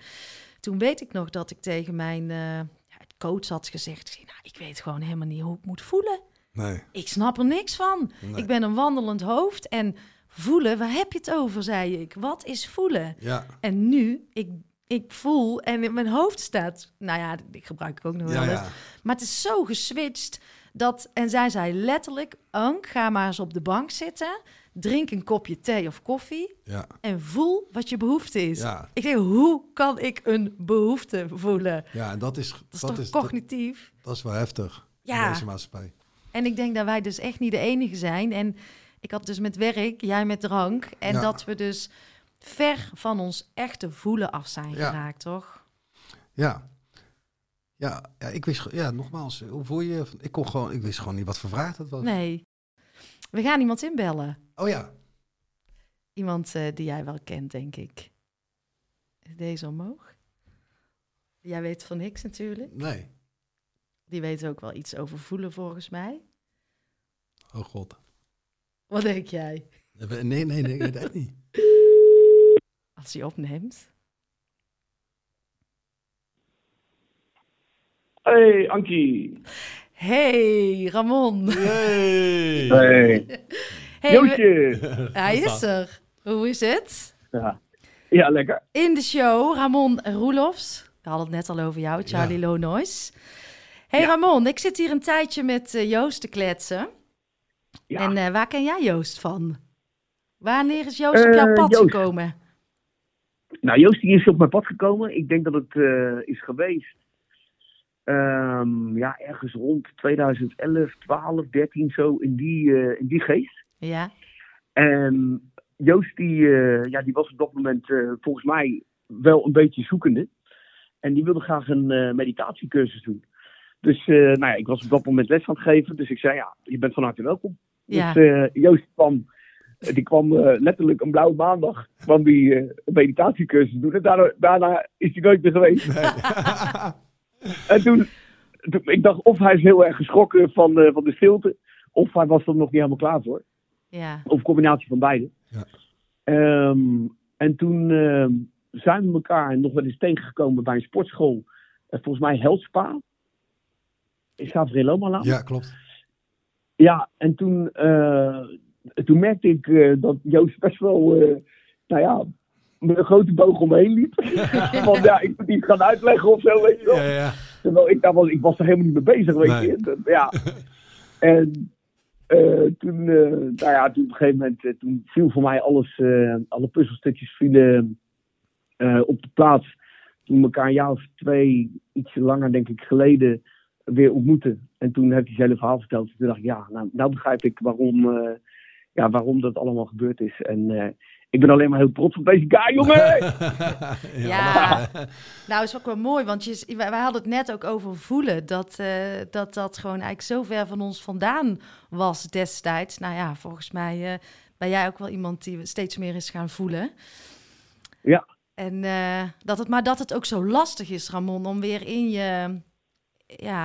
toen weet ik nog dat ik tegen mijn coach had gezegd... Nou, ik weet gewoon helemaal niet hoe ik moet voelen. Nee. Ik snap er niks van. Nee. Ik ben een wandelend hoofd en voelen, waar heb je het over, zei ik. Wat is voelen? Ja. En nu, ik voel en in mijn hoofd staat... Nou ja, ik gebruik ik ook nog wel eens. Maar het is zo geswitcht... En zij zei letterlijk, Ank, ga maar eens op de bank zitten, drink een kopje thee of koffie en voel wat je behoefte is. Ja. Ik denk, hoe kan ik een behoefte voelen? Ja, en dat is cognitief. Dat is wel heftig in deze maatschappij. En ik denk dat wij dus echt niet de enige zijn. En ik had dus met werk, jij met drank, en dat we dus ver van ons echte voelen af zijn geraakt, toch? Ja. Ja, ik wist... Ja, nogmaals, hoe voel je... Ik wist gewoon niet wat voor vraag dat was. Nee. We gaan iemand inbellen. Oh ja. Iemand die jij wel kent, denk ik. Is deze omhoog? Jij weet van niks natuurlijk. Nee. Die weet ook wel iets over voelen, volgens mij. Oh god. Wat denk jij? Nee, ik weet echt niet. Als hij opneemt... Hey, Ankie. Hey, Ramon. Hey. Jootje. Hij is er. Hoe is het? Ja, lekker. In de show, Ramon Roelofs. We hadden het net al over jou, Charlie Lonois. Hey, Ramon, ik zit hier een tijdje met Joost te kletsen. Ja. En waar ken jij Joost van? Wanneer is Joost op jouw pad gekomen? Nou, Joost is op mijn pad gekomen. Ik denk dat het is geweest. Ergens rond 2011, 12, 13, zo in die geest. Ja. En Joost, die was op dat moment volgens mij wel een beetje zoekende. En die wilde graag een meditatiecursus doen. Dus ik was op dat moment les aan het geven. Dus ik zei, je bent van harte welkom. Ja. Dus Joost kwam letterlijk een blauwe maandag, kwam die een meditatiecursus doen. En daarna is hij nooit meer geweest. Nee. En toen, ik dacht, of hij is heel erg geschrokken van de stilte, of hij was er nog niet helemaal klaar voor. Ja. Of een combinatie van beide. Ja. En toen zijn we elkaar nog wel eens tegengekomen bij een sportschool. Volgens mij Health Spa. In Savreloma. Ja, klopt. Ja, en toen merkte ik dat Joost best wel, met een grote boog omheen liep. Want ik moet iets gaan uitleggen of zo, weet je wel. Ja. Terwijl ik was er helemaal niet mee bezig, weet je. Ja. En toen op een gegeven moment... Toen viel voor mij alles... alle puzzelstukjes vielen op de plaats. Toen we elkaar een jaar of twee, ietsje langer denk ik geleden, weer ontmoeten. En toen heb hij zijn verhaal verteld. Toen dacht ik, nou begrijp ik waarom dat allemaal gebeurd is. En... ik ben alleen maar heel trots op deze guy, jongen! Nou is ook wel mooi, want wij hadden het net ook over voelen. Dat gewoon eigenlijk zo ver van ons vandaan was destijds. Nou ja, volgens mij ben jij ook wel iemand die steeds meer is gaan voelen. Ja. En dat het ook zo lastig is, Ramon, om weer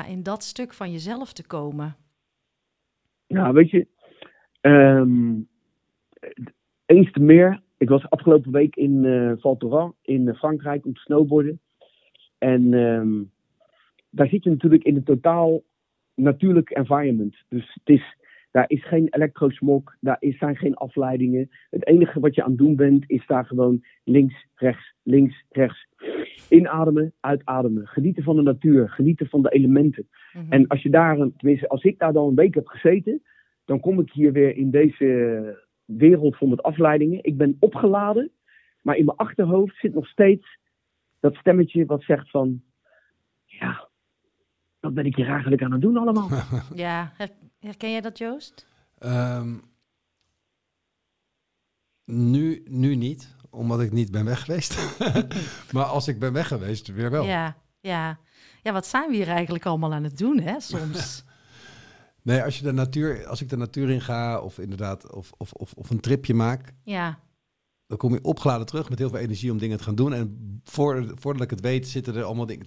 in dat stuk van jezelf te komen. Ja, weet je... Eens te meer, ik was afgelopen week in Val Thorens in Frankrijk om te snowboarden. En daar zit je natuurlijk in een totaal natuurlijk environment. Dus daar is geen elektrosmog, zijn geen afleidingen. Het enige wat je aan het doen bent, is daar gewoon links, rechts. Inademen, uitademen. Genieten van de natuur, genieten van de elementen. Mm-hmm. En als je als ik daar dan een week heb gezeten, dan kom ik hier weer in deze... wereld vol met afleidingen. Ik ben opgeladen, maar in mijn achterhoofd zit nog steeds dat stemmetje wat zegt van... ja, wat ben ik hier eigenlijk aan het doen allemaal? Ja, herken jij dat, Joost? Nu niet, omdat ik niet ben weg geweest. Maar als ik ben weg geweest, weer wel. Ja, wat zijn we hier eigenlijk allemaal aan het doen, hè, soms? Nee, als ik de natuur in ga, of inderdaad, of een tripje maak, ja, dan kom je opgeladen terug met heel veel energie om dingen te gaan doen. En voordat ik het weet, zitten er allemaal dingen.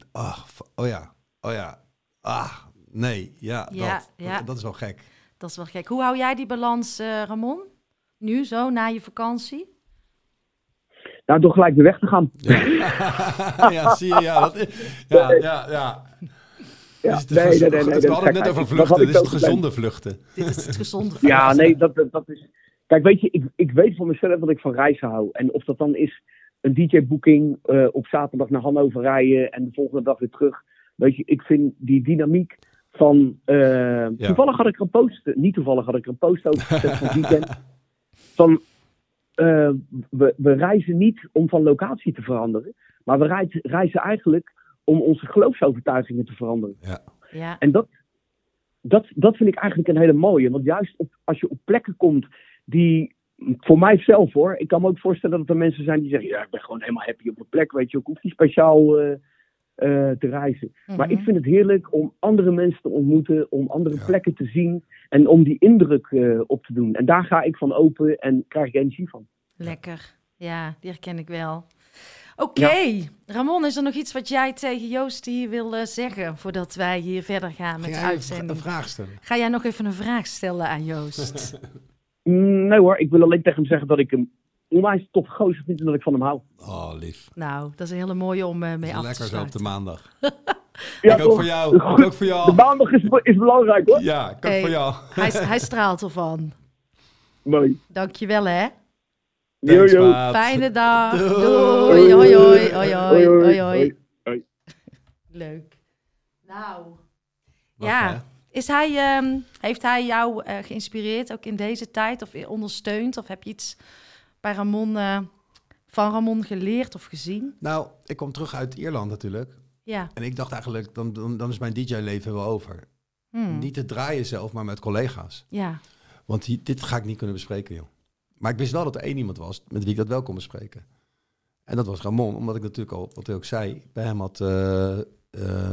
Dat is wel gek. Dat is wel gek. Hoe hou jij die balans, Ramon? Nu zo, na je vakantie? Nou, door gelijk weer weg te gaan. Ja, ja, zie je, ja. We hadden het net over vluchten. Dit is het gezonde vluchten. Dit is het gezonde vluchten. Ja, nee, dat is... Kijk, weet je, ik weet voor mezelf dat ik van reizen hou. En of dat dan is een DJ-boeking, op zaterdag naar Hannover rijden en de volgende dag weer terug. Weet je, ik vind die dynamiek van... Toevallig had ik een post over gezet van het weekend. Van... We reizen niet om van locatie te veranderen, maar we reizen eigenlijk om onze geloofsovertuigingen te veranderen. Ja. Ja. En dat vind ik eigenlijk een hele mooie. Want juist als je op plekken komt die, voor mijzelf hoor, ik kan me ook voorstellen dat er mensen zijn die zeggen, ja, ik ben gewoon helemaal happy op mijn plek, weet je, ik hoef niet speciaal te reizen. Mm-hmm. Maar ik vind het heerlijk om andere mensen te ontmoeten, om andere plekken te zien en om die indruk op te doen. En daar ga ik van open en krijg ik energie van. Lekker. Ja, die herken ik wel. Oké. Ja. Ramon, is er nog iets wat jij tegen Joost hier wil zeggen voordat wij hier verder gaan met de uitzending? Een vraag stellen? Ga jij nog even een vraag stellen aan Joost? Nee hoor, ik wil alleen tegen hem zeggen dat ik hem onwijs top gozer vind en dat ik van hem hou. Oh, lief. Nou, dat is een hele mooie om mee af te sluiten. Lekker zo op de maandag. Ook voor jou. De maandag is belangrijk hoor. Ja, ik ook voor jou. Hij straalt ervan. Mooi. Dankjewel hè. Thanks, yo, yo. Fijne dag. Doei. Hoi, hoi, hoi, hoi, hoi. Leuk. Nou. Ja. Hè? Heeft hij jou geïnspireerd ook in deze tijd? Of ondersteund? Of heb je iets... van Ramon geleerd of gezien? Nou, ik kom terug uit Ierland natuurlijk. Ja. En ik dacht eigenlijk, dan is mijn DJ-leven wel over. Niet te draaien zelf, maar met collega's. Ja. Want dit ga ik niet kunnen bespreken, joh. Maar ik wist wel dat er één iemand was met wie ik dat wel kon bespreken. En dat was Ramon, omdat ik natuurlijk al, wat hij ook zei, bij hem had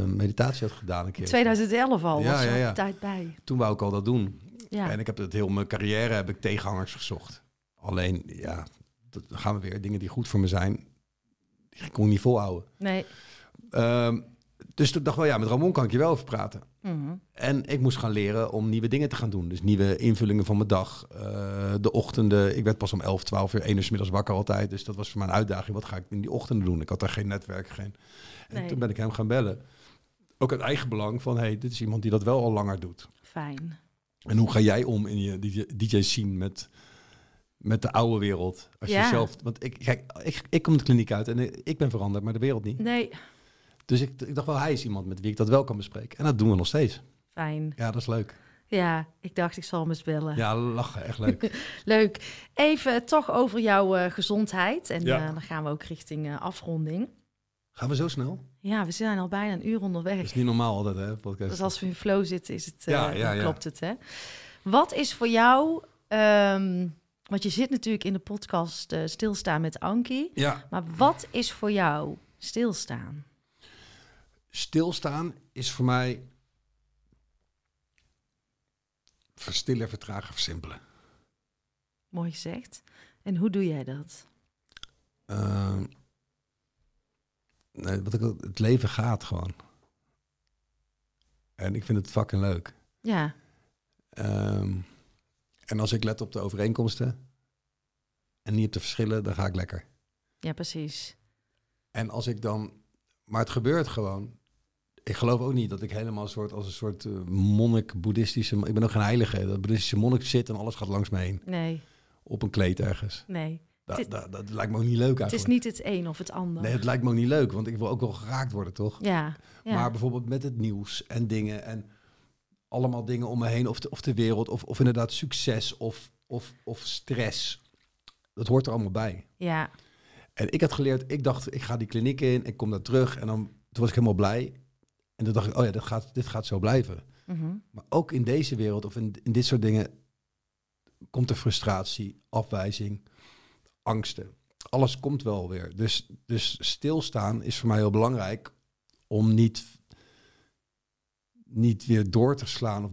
meditatie had gedaan een keer. In 2011 al, was er een tijd bij. Toen wou ik al dat doen. Ja. En ik heb heel mijn carrière heb ik tegenhangers gezocht. Alleen, ja, dan gaan we weer. Dingen die goed voor me zijn, die kon ik niet volhouden. Nee. Dus toen dacht ik wel, met Ramon kan ik je wel over praten. Mm-hmm. En ik moest gaan leren om nieuwe dingen te gaan doen. Dus nieuwe invullingen van mijn dag. De ochtenden, ik werd pas om 11, 12 uur, 1 uur 's middags wakker altijd. Dus dat was voor mij een uitdaging. Wat ga ik in die ochtenden doen? Ik had daar geen netwerk, En toen ben ik hem gaan bellen. Ook uit eigen belang van, dit is iemand die dat wel al langer doet. Fijn. En hoe ga jij om in je DJ-scene met de oude wereld, als je zelf... Want ik kom de kliniek uit en ik ben veranderd, maar de wereld niet. Nee. Dus ik dacht wel, hij is iemand met wie ik dat wel kan bespreken. En dat doen we nog steeds. Fijn. Ja, dat is leuk. Ja, ik dacht, ik zal hem eens bellen. Ja, lachen, echt leuk. Leuk. Even toch over jouw gezondheid. En dan gaan we ook richting afronding. Gaan we zo snel? Ja, we zijn al bijna een uur onderweg. Dat is niet normaal altijd, hè? Podcast. Dus als we in flow zitten, is het, klopt het, hè? Wat is voor jou... Want je zit natuurlijk in de podcast Stilstaan met Ankie. Ja. Maar wat is voor jou stilstaan? Stilstaan is voor mij... verstillen, vertragen, versimpelen. Mooi gezegd. En hoe doe jij dat? Het leven gaat gewoon. En ik vind het fucking leuk. Ja. En als ik let op de overeenkomsten en niet op de verschillen, dan ga ik lekker. Ja, precies. En als ik dan... Maar het gebeurt gewoon. Ik geloof ook niet dat ik helemaal als een soort monnik, boeddhistische... Ik ben ook geen heilige, dat boeddhistische monnik zit en alles gaat langs me heen. Nee. Op een kleed ergens. Nee. Dat lijkt me ook niet leuk eigenlijk. Het is niet het een of het ander. Nee, het lijkt me ook niet leuk, want ik wil ook wel geraakt worden, toch? Ja. Ja. Maar bijvoorbeeld met het nieuws en dingen en... allemaal dingen om me heen, of de wereld, of inderdaad succes, of stress. Dat hoort er allemaal bij. Ja. En ik had geleerd, ik dacht, ik ga die kliniek in, ik kom daar terug. En dan, toen was ik helemaal blij. En toen dacht ik, oh ja, dit gaat zo blijven. Mm-hmm. Maar ook in deze wereld of in dit soort dingen komt er frustratie, afwijzing, angsten. Alles komt wel weer. Dus stilstaan is voor mij heel belangrijk om niet weer door te slaan of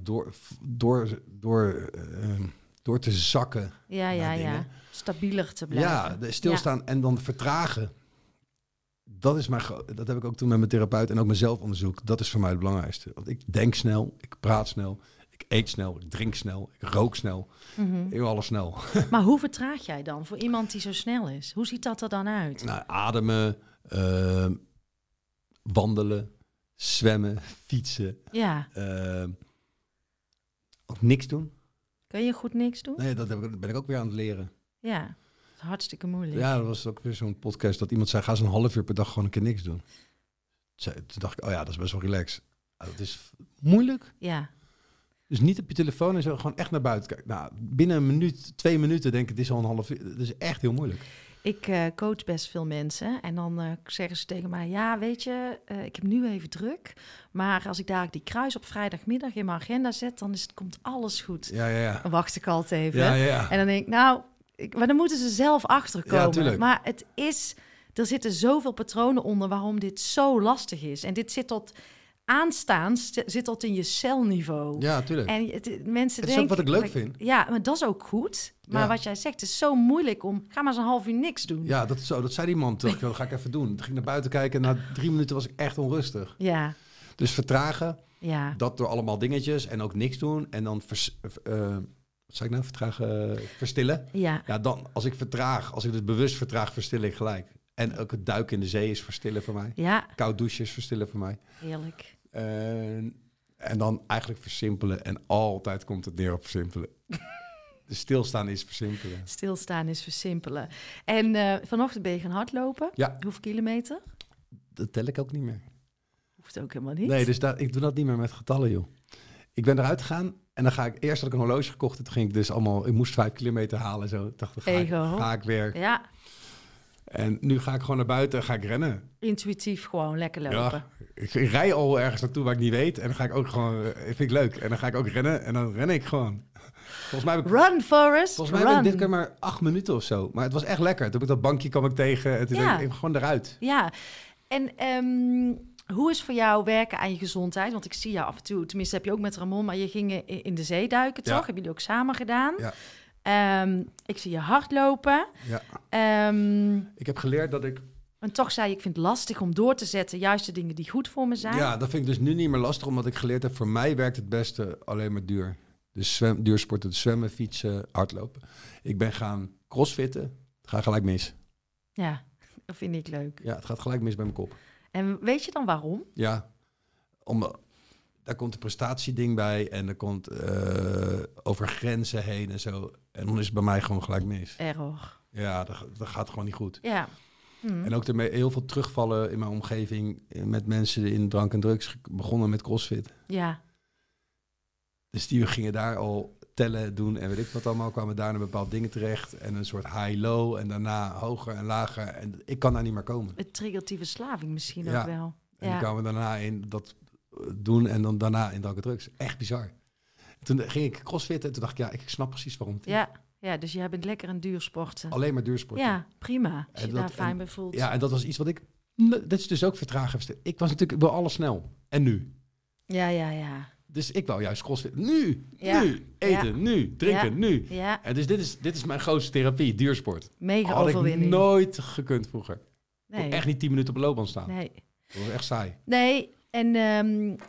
door te zakken. Ja. Stabieler te blijven. Ja, stilstaan en dan vertragen. Dat heb ik ook toen met mijn therapeut en ook mijn zelfonderzoek. Dat is voor mij het belangrijkste. Want ik denk snel, ik praat snel, ik eet snel, ik drink snel, ik rook snel. Mm-hmm. Ik doe alles snel. Maar hoe vertraag jij dan voor iemand die zo snel is? Hoe ziet dat er dan uit? Nou, ademen, wandelen, zwemmen, fietsen. Ja. Ook niks doen. Kun je goed niks doen? Nee, dat ben ik ook weer aan het leren. Ja. Hartstikke moeilijk. Ja, dat was ook weer zo'n podcast dat iemand zei, ga eens een half uur per dag gewoon een keer niks doen. Toen dacht ik, oh ja, dat is best wel relaxed. Dat is moeilijk. Ja. Dus niet op je telefoon en zo, gewoon echt naar buiten kijken. Nou, binnen een minuut, 2 minuten denk ik, het is al een half uur. Dat is echt heel moeilijk. Ik coach best veel mensen en dan zeggen ze tegen mij, ja, weet je, ik heb nu even druk, maar als ik dadelijk die kruis op vrijdagmiddag in mijn agenda zet, dan komt alles goed. Ja. Dan wacht ik altijd even. Ja. En dan denk ik, nou... Maar dan moeten ze zelf achterkomen. Ja, maar het is, er zitten zoveel patronen onder waarom dit zo lastig is. En dit zit tot aanstaans, zit tot in je celniveau. Ja, tuurlijk. En mensen denken, is ook wat ik leuk vind. Ja, maar dat is ook goed. Maar wat jij zegt, is zo moeilijk om... Ga maar eens een half uur niks doen. Ja, dat zei die man. Dat ga ik even doen. Toen ging ik naar buiten kijken. Na 3 minuten was ik echt onrustig. Ja. Dus vertragen. Ja. Dat door allemaal dingetjes. En ook niks doen. En dan... verstillen? Ja. Ja, dan als ik dus bewust vertraag, verstil ik gelijk. En ook het duiken in de zee is verstillen voor mij. Ja. Koud douchen is verstillen voor mij. Heerlijk. En dan eigenlijk versimpelen. En altijd komt het neer op versimpelen. Dus stilstaan is versimpelen. Stilstaan is versimpelen. En vanochtend ben je gaan hardlopen. Ja. Hoeveel kilometer? Dat tel ik ook niet meer. Hoeft ook helemaal niet. Nee, dus ik doe dat niet meer met getallen, joh. Ik ben eruit gegaan. En dan eerst had ik een horloge gekocht. En toen ging ik dus allemaal... Ik moest 5 kilometer halen en zo. Ik dacht, ga ik weer. Ja. En nu ga ik gewoon naar buiten en ga ik rennen. Intuïtief gewoon lekker lopen. Ja, ik rij al ergens naartoe waar ik niet weet. En dan ga ik ook gewoon... vind ik leuk. En dan ga ik ook rennen. En dan ren ik gewoon. Volgens mij run, Forrest, volgens mij ben ik dit keer maar 8 minuten of zo. Maar het was echt lekker. Toen heb ik dat bankje kwam ik tegen. En toen denk ik gewoon eruit. Ja. En... hoe is voor jou werken aan je gezondheid? Want ik zie jou af en toe, tenminste heb je ook met Ramon... maar je ging in de zee duiken, toch? Hebben jullie ook samen gedaan? Ja. Ik zie je hardlopen. Ja. Ik heb geleerd dat ik... En toch zei je, ik vind het lastig om door te zetten... juist de dingen die goed voor me zijn. Ja, dat vind ik dus nu niet meer lastig, omdat ik geleerd heb... voor mij werkt het beste alleen maar duur. Dus duursporten, zwemmen, fietsen, hardlopen. Ik ben gaan crossfitten. Het gaat gelijk mis. Ja, dat vind ik leuk. Ja, het gaat gelijk mis bij mijn kop. En weet je dan waarom? Ja, daar komt een prestatieding bij en er komt over grenzen heen en zo. En dan is het bij mij gewoon gelijk mis. Error. Ja, dat gaat gewoon niet goed. Ja. Mm. En ook heel veel terugvallen in mijn omgeving met mensen die in drank en drugs begonnen met crossfit. Ja. Dus die gingen daar al tellen doen en weet ik wat allemaal. Kwamen daar naar bepaalde dingen terecht. En een soort high-low en daarna hoger en lager. En ik kan daar niet meer komen. Het triggert die verslaving misschien ook wel. En dan kwamen we daarna in dat doen en dan daarna in drank drugs. Echt bizar. En toen ging ik crossfitten en toen dacht ik, ja, ik snap precies waarom het is. Ja, dus jij bent lekker een duursporten. Alleen maar duursporten. Ja, prima. Als je daar fijn bij voelt. Ja, en dat was iets wat ik... Dat is dus ook vertragen. Ik was natuurlijk wel alles snel. En nu? Ja. Dus ik wou juist crossfit. Nu, eten, nu, drinken, nu. Ja. En dus dit is mijn grootste therapie, duursport. Mega overwinning. Had ik nooit gekund vroeger. Nee. Ik kon echt niet 10 minuten op de loopband staan. Nee. Dat was echt saai. Nee, en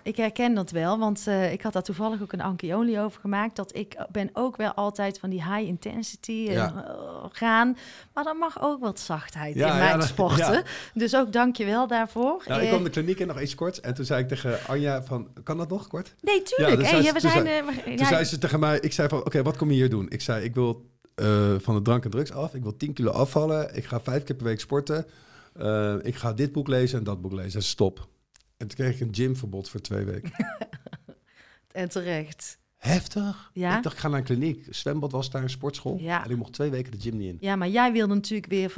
ik herken dat wel, want ik had daar toevallig ook een Ankie-only over gemaakt. Dat ik ben ook wel altijd van die high intensity gaan. Maar dan mag ook wat zachtheid in mijn sporten. Ja. Dus ook dank je wel daarvoor. Nou, ik kwam de kliniek in nog eens kort. En toen zei ik tegen Anja van, kan dat nog kort? Nee, tuurlijk. Toen zei ze tegen mij, ik zei van, oké, wat kom je hier doen? Ik zei, ik wil van de drank en drugs af. Ik wil 10 kilo afvallen. Ik ga 5 keer per week sporten. Ik ga dit boek lezen en dat boek lezen. En stop. En toen kreeg ik een gymverbod voor 2 weken. En terecht. Heftig? Ja? Ik dacht, ik ga naar een kliniek. Zwembad was daar, een sportschool. Ja. En ik mocht 2 weken de gym niet in. Ja, maar jij wilde natuurlijk weer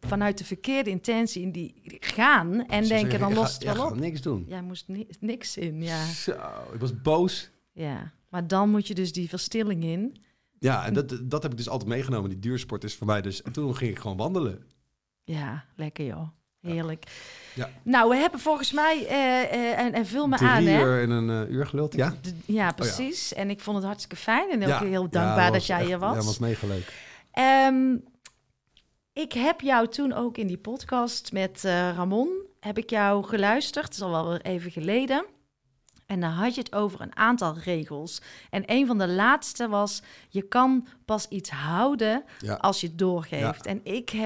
vanuit de verkeerde intentie in die gaan. En denken, dan lost het wel op. Ik ga niks doen. Jij moest niks in, ja. Zo, ik was boos. Ja, maar dan moet je dus die verstilling in. Ja, en dat heb ik dus altijd meegenomen. Die duursport is voor mij dus. En toen ging ik gewoon wandelen. Ja, lekker joh. Heerlijk. Ja. Nou, we hebben volgens mij, en vul me aan, hè? 3 uur in een uur geluld, ja? Ja, precies. Oh, ja. En ik vond het hartstikke fijn en ook heel dankbaar dat jij hier was. Ja, was mega leuk. Ik heb jou toen ook in die podcast met Ramon, heb ik jou geluisterd. Dat is al wel even geleden. En dan had je het over een aantal regels. En een van de laatste was, je kan pas iets houden als je het doorgeeft. Ja. En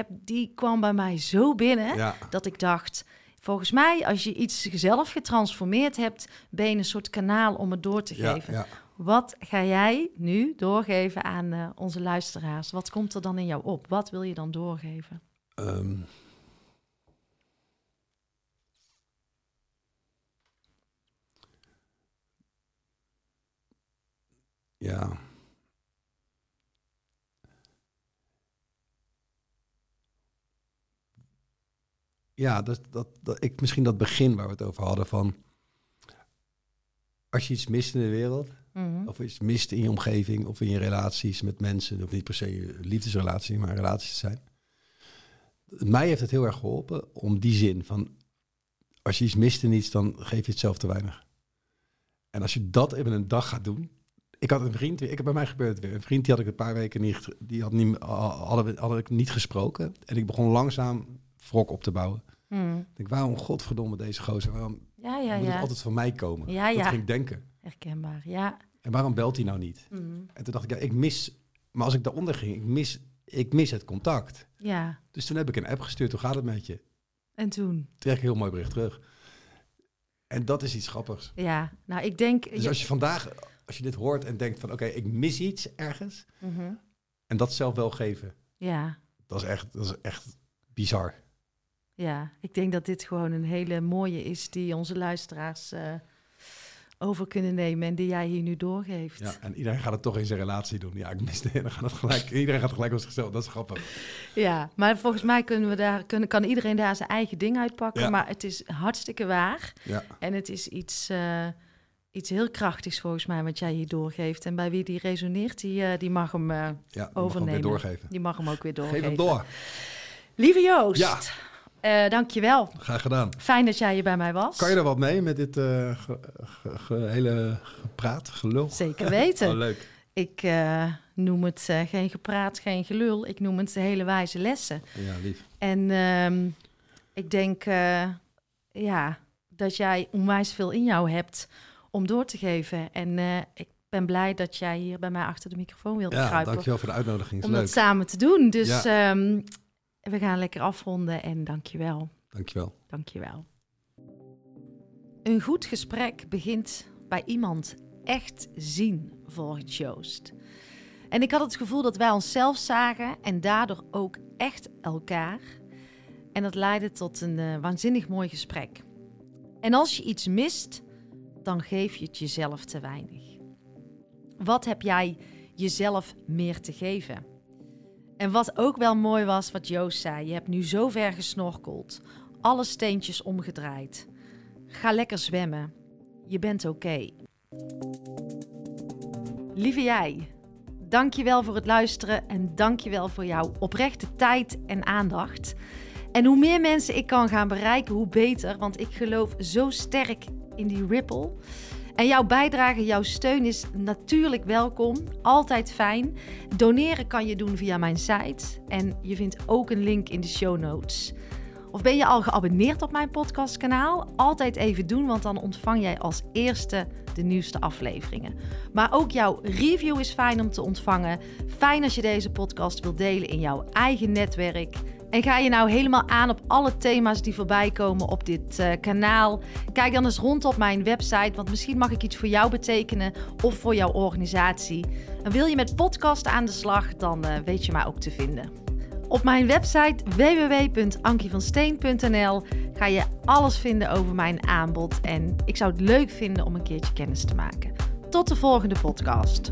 die kwam bij mij zo binnen dat ik dacht, volgens mij als je iets zelf getransformeerd hebt, ben je een soort kanaal om het door te geven. Ja. Wat ga jij nu doorgeven aan onze luisteraars? Wat komt er dan in jou op? Wat wil je dan doorgeven? Ja. Ja, dat ik misschien dat begin waar we het over hadden van, als je iets mist in de wereld, of iets mist in je omgeving of in je relaties met mensen, of niet per se je liefdesrelatie, maar relaties te zijn. Mij heeft het heel erg geholpen om die zin van, als je iets mist in iets, dan geef je het zelf te weinig. En als je dat even een dag gaat doen. Ik had een vriend, bij mij gebeurt het weer. Een vriend die had ik een paar weken niet, had ik niet gesproken. En ik begon langzaam wrok op te bouwen. Ik denk, waarom godverdomme deze gozer? Waarom moet het altijd van mij komen? Ja, dat ging ik denken. Herkenbaar, ja. En waarom belt hij nou niet? En toen dacht ik, ik mis... Maar als ik daaronder ging, ik mis het contact. Ja. Dus toen heb ik een app gestuurd, hoe gaat het met je? En toen? Kreeg ik een heel mooi bericht terug. En dat is iets grappigs. Ja, nou ik denk... Dus als je vandaag... Als je dit hoort en denkt van oké, ik mis iets ergens. En dat zelf wel geven. Ja. Dat is echt bizar. Ja, ik denk dat dit gewoon een hele mooie is die onze luisteraars over kunnen nemen en die jij hier nu doorgeeft. Ja, en iedereen gaat het toch in zijn relatie doen. Ja, ik mis het. Iedereen gaat het gelijk op zichzelf. Dat is grappig. Ja, maar volgens mij kan iedereen daar zijn eigen ding uitpakken. Ja. Maar het is hartstikke waar. Ja. En het is iets heel krachtigs volgens mij wat jij hier doorgeeft. En bij wie die resoneert, die mag hem overnemen. Die mag hem ook weer doorgeven. Geef hem door. Lieve Joost, dankjewel. Graag gedaan. Fijn dat jij hier bij mij was. Kan je er wat mee met dit hele gepraat, gelul? Zeker weten. Oh, leuk. Ik noem het geen gepraat, geen gelul. Ik noem het de hele wijze lessen. Ja, lief. En ik denk dat jij onwijs veel in jou hebt om door te geven. En ik ben blij dat jij hier bij mij achter de microfoon wilde kruipen. Ja, dankjewel voor de uitnodiging. Om dat samen te doen. Dus we gaan lekker afronden en dankjewel. Dankjewel. Dankjewel. Een goed gesprek begint bij iemand echt zien, volgens Joost. En ik had het gevoel dat wij onszelf zagen en daardoor ook echt elkaar. En dat leidde tot een waanzinnig mooi gesprek. En als je iets mist, dan geef je het jezelf te weinig. Wat heb jij jezelf meer te geven? En wat ook wel mooi was, wat Joost zei, je hebt nu zo ver gesnorkeld, alle steentjes omgedraaid. Ga lekker zwemmen, je bent oké. Lieve jij, dankjewel voor het luisteren en dankjewel voor jouw oprechte tijd en aandacht. En hoe meer mensen ik kan gaan bereiken, hoe beter, want ik geloof zo sterk in die ripple. En jouw bijdrage, jouw steun is natuurlijk welkom. Altijd fijn. Doneren kan je doen via mijn site. En je vindt ook een link in de show notes. Of ben je al geabonneerd op mijn podcastkanaal? Altijd even doen, want dan ontvang jij als eerste de nieuwste afleveringen. Maar ook jouw review is fijn om te ontvangen. Fijn als je deze podcast wilt delen in jouw eigen netwerk. En ga je nou helemaal aan op alle thema's die voorbij komen op dit kanaal? Kijk dan eens rond op mijn website, want misschien mag ik iets voor jou betekenen of voor jouw organisatie. En wil je met podcast aan de slag, dan weet je mij ook te vinden. Op mijn website www.ankievansteen.nl ga je alles vinden over mijn aanbod. En ik zou het leuk vinden om een keertje kennis te maken. Tot de volgende podcast.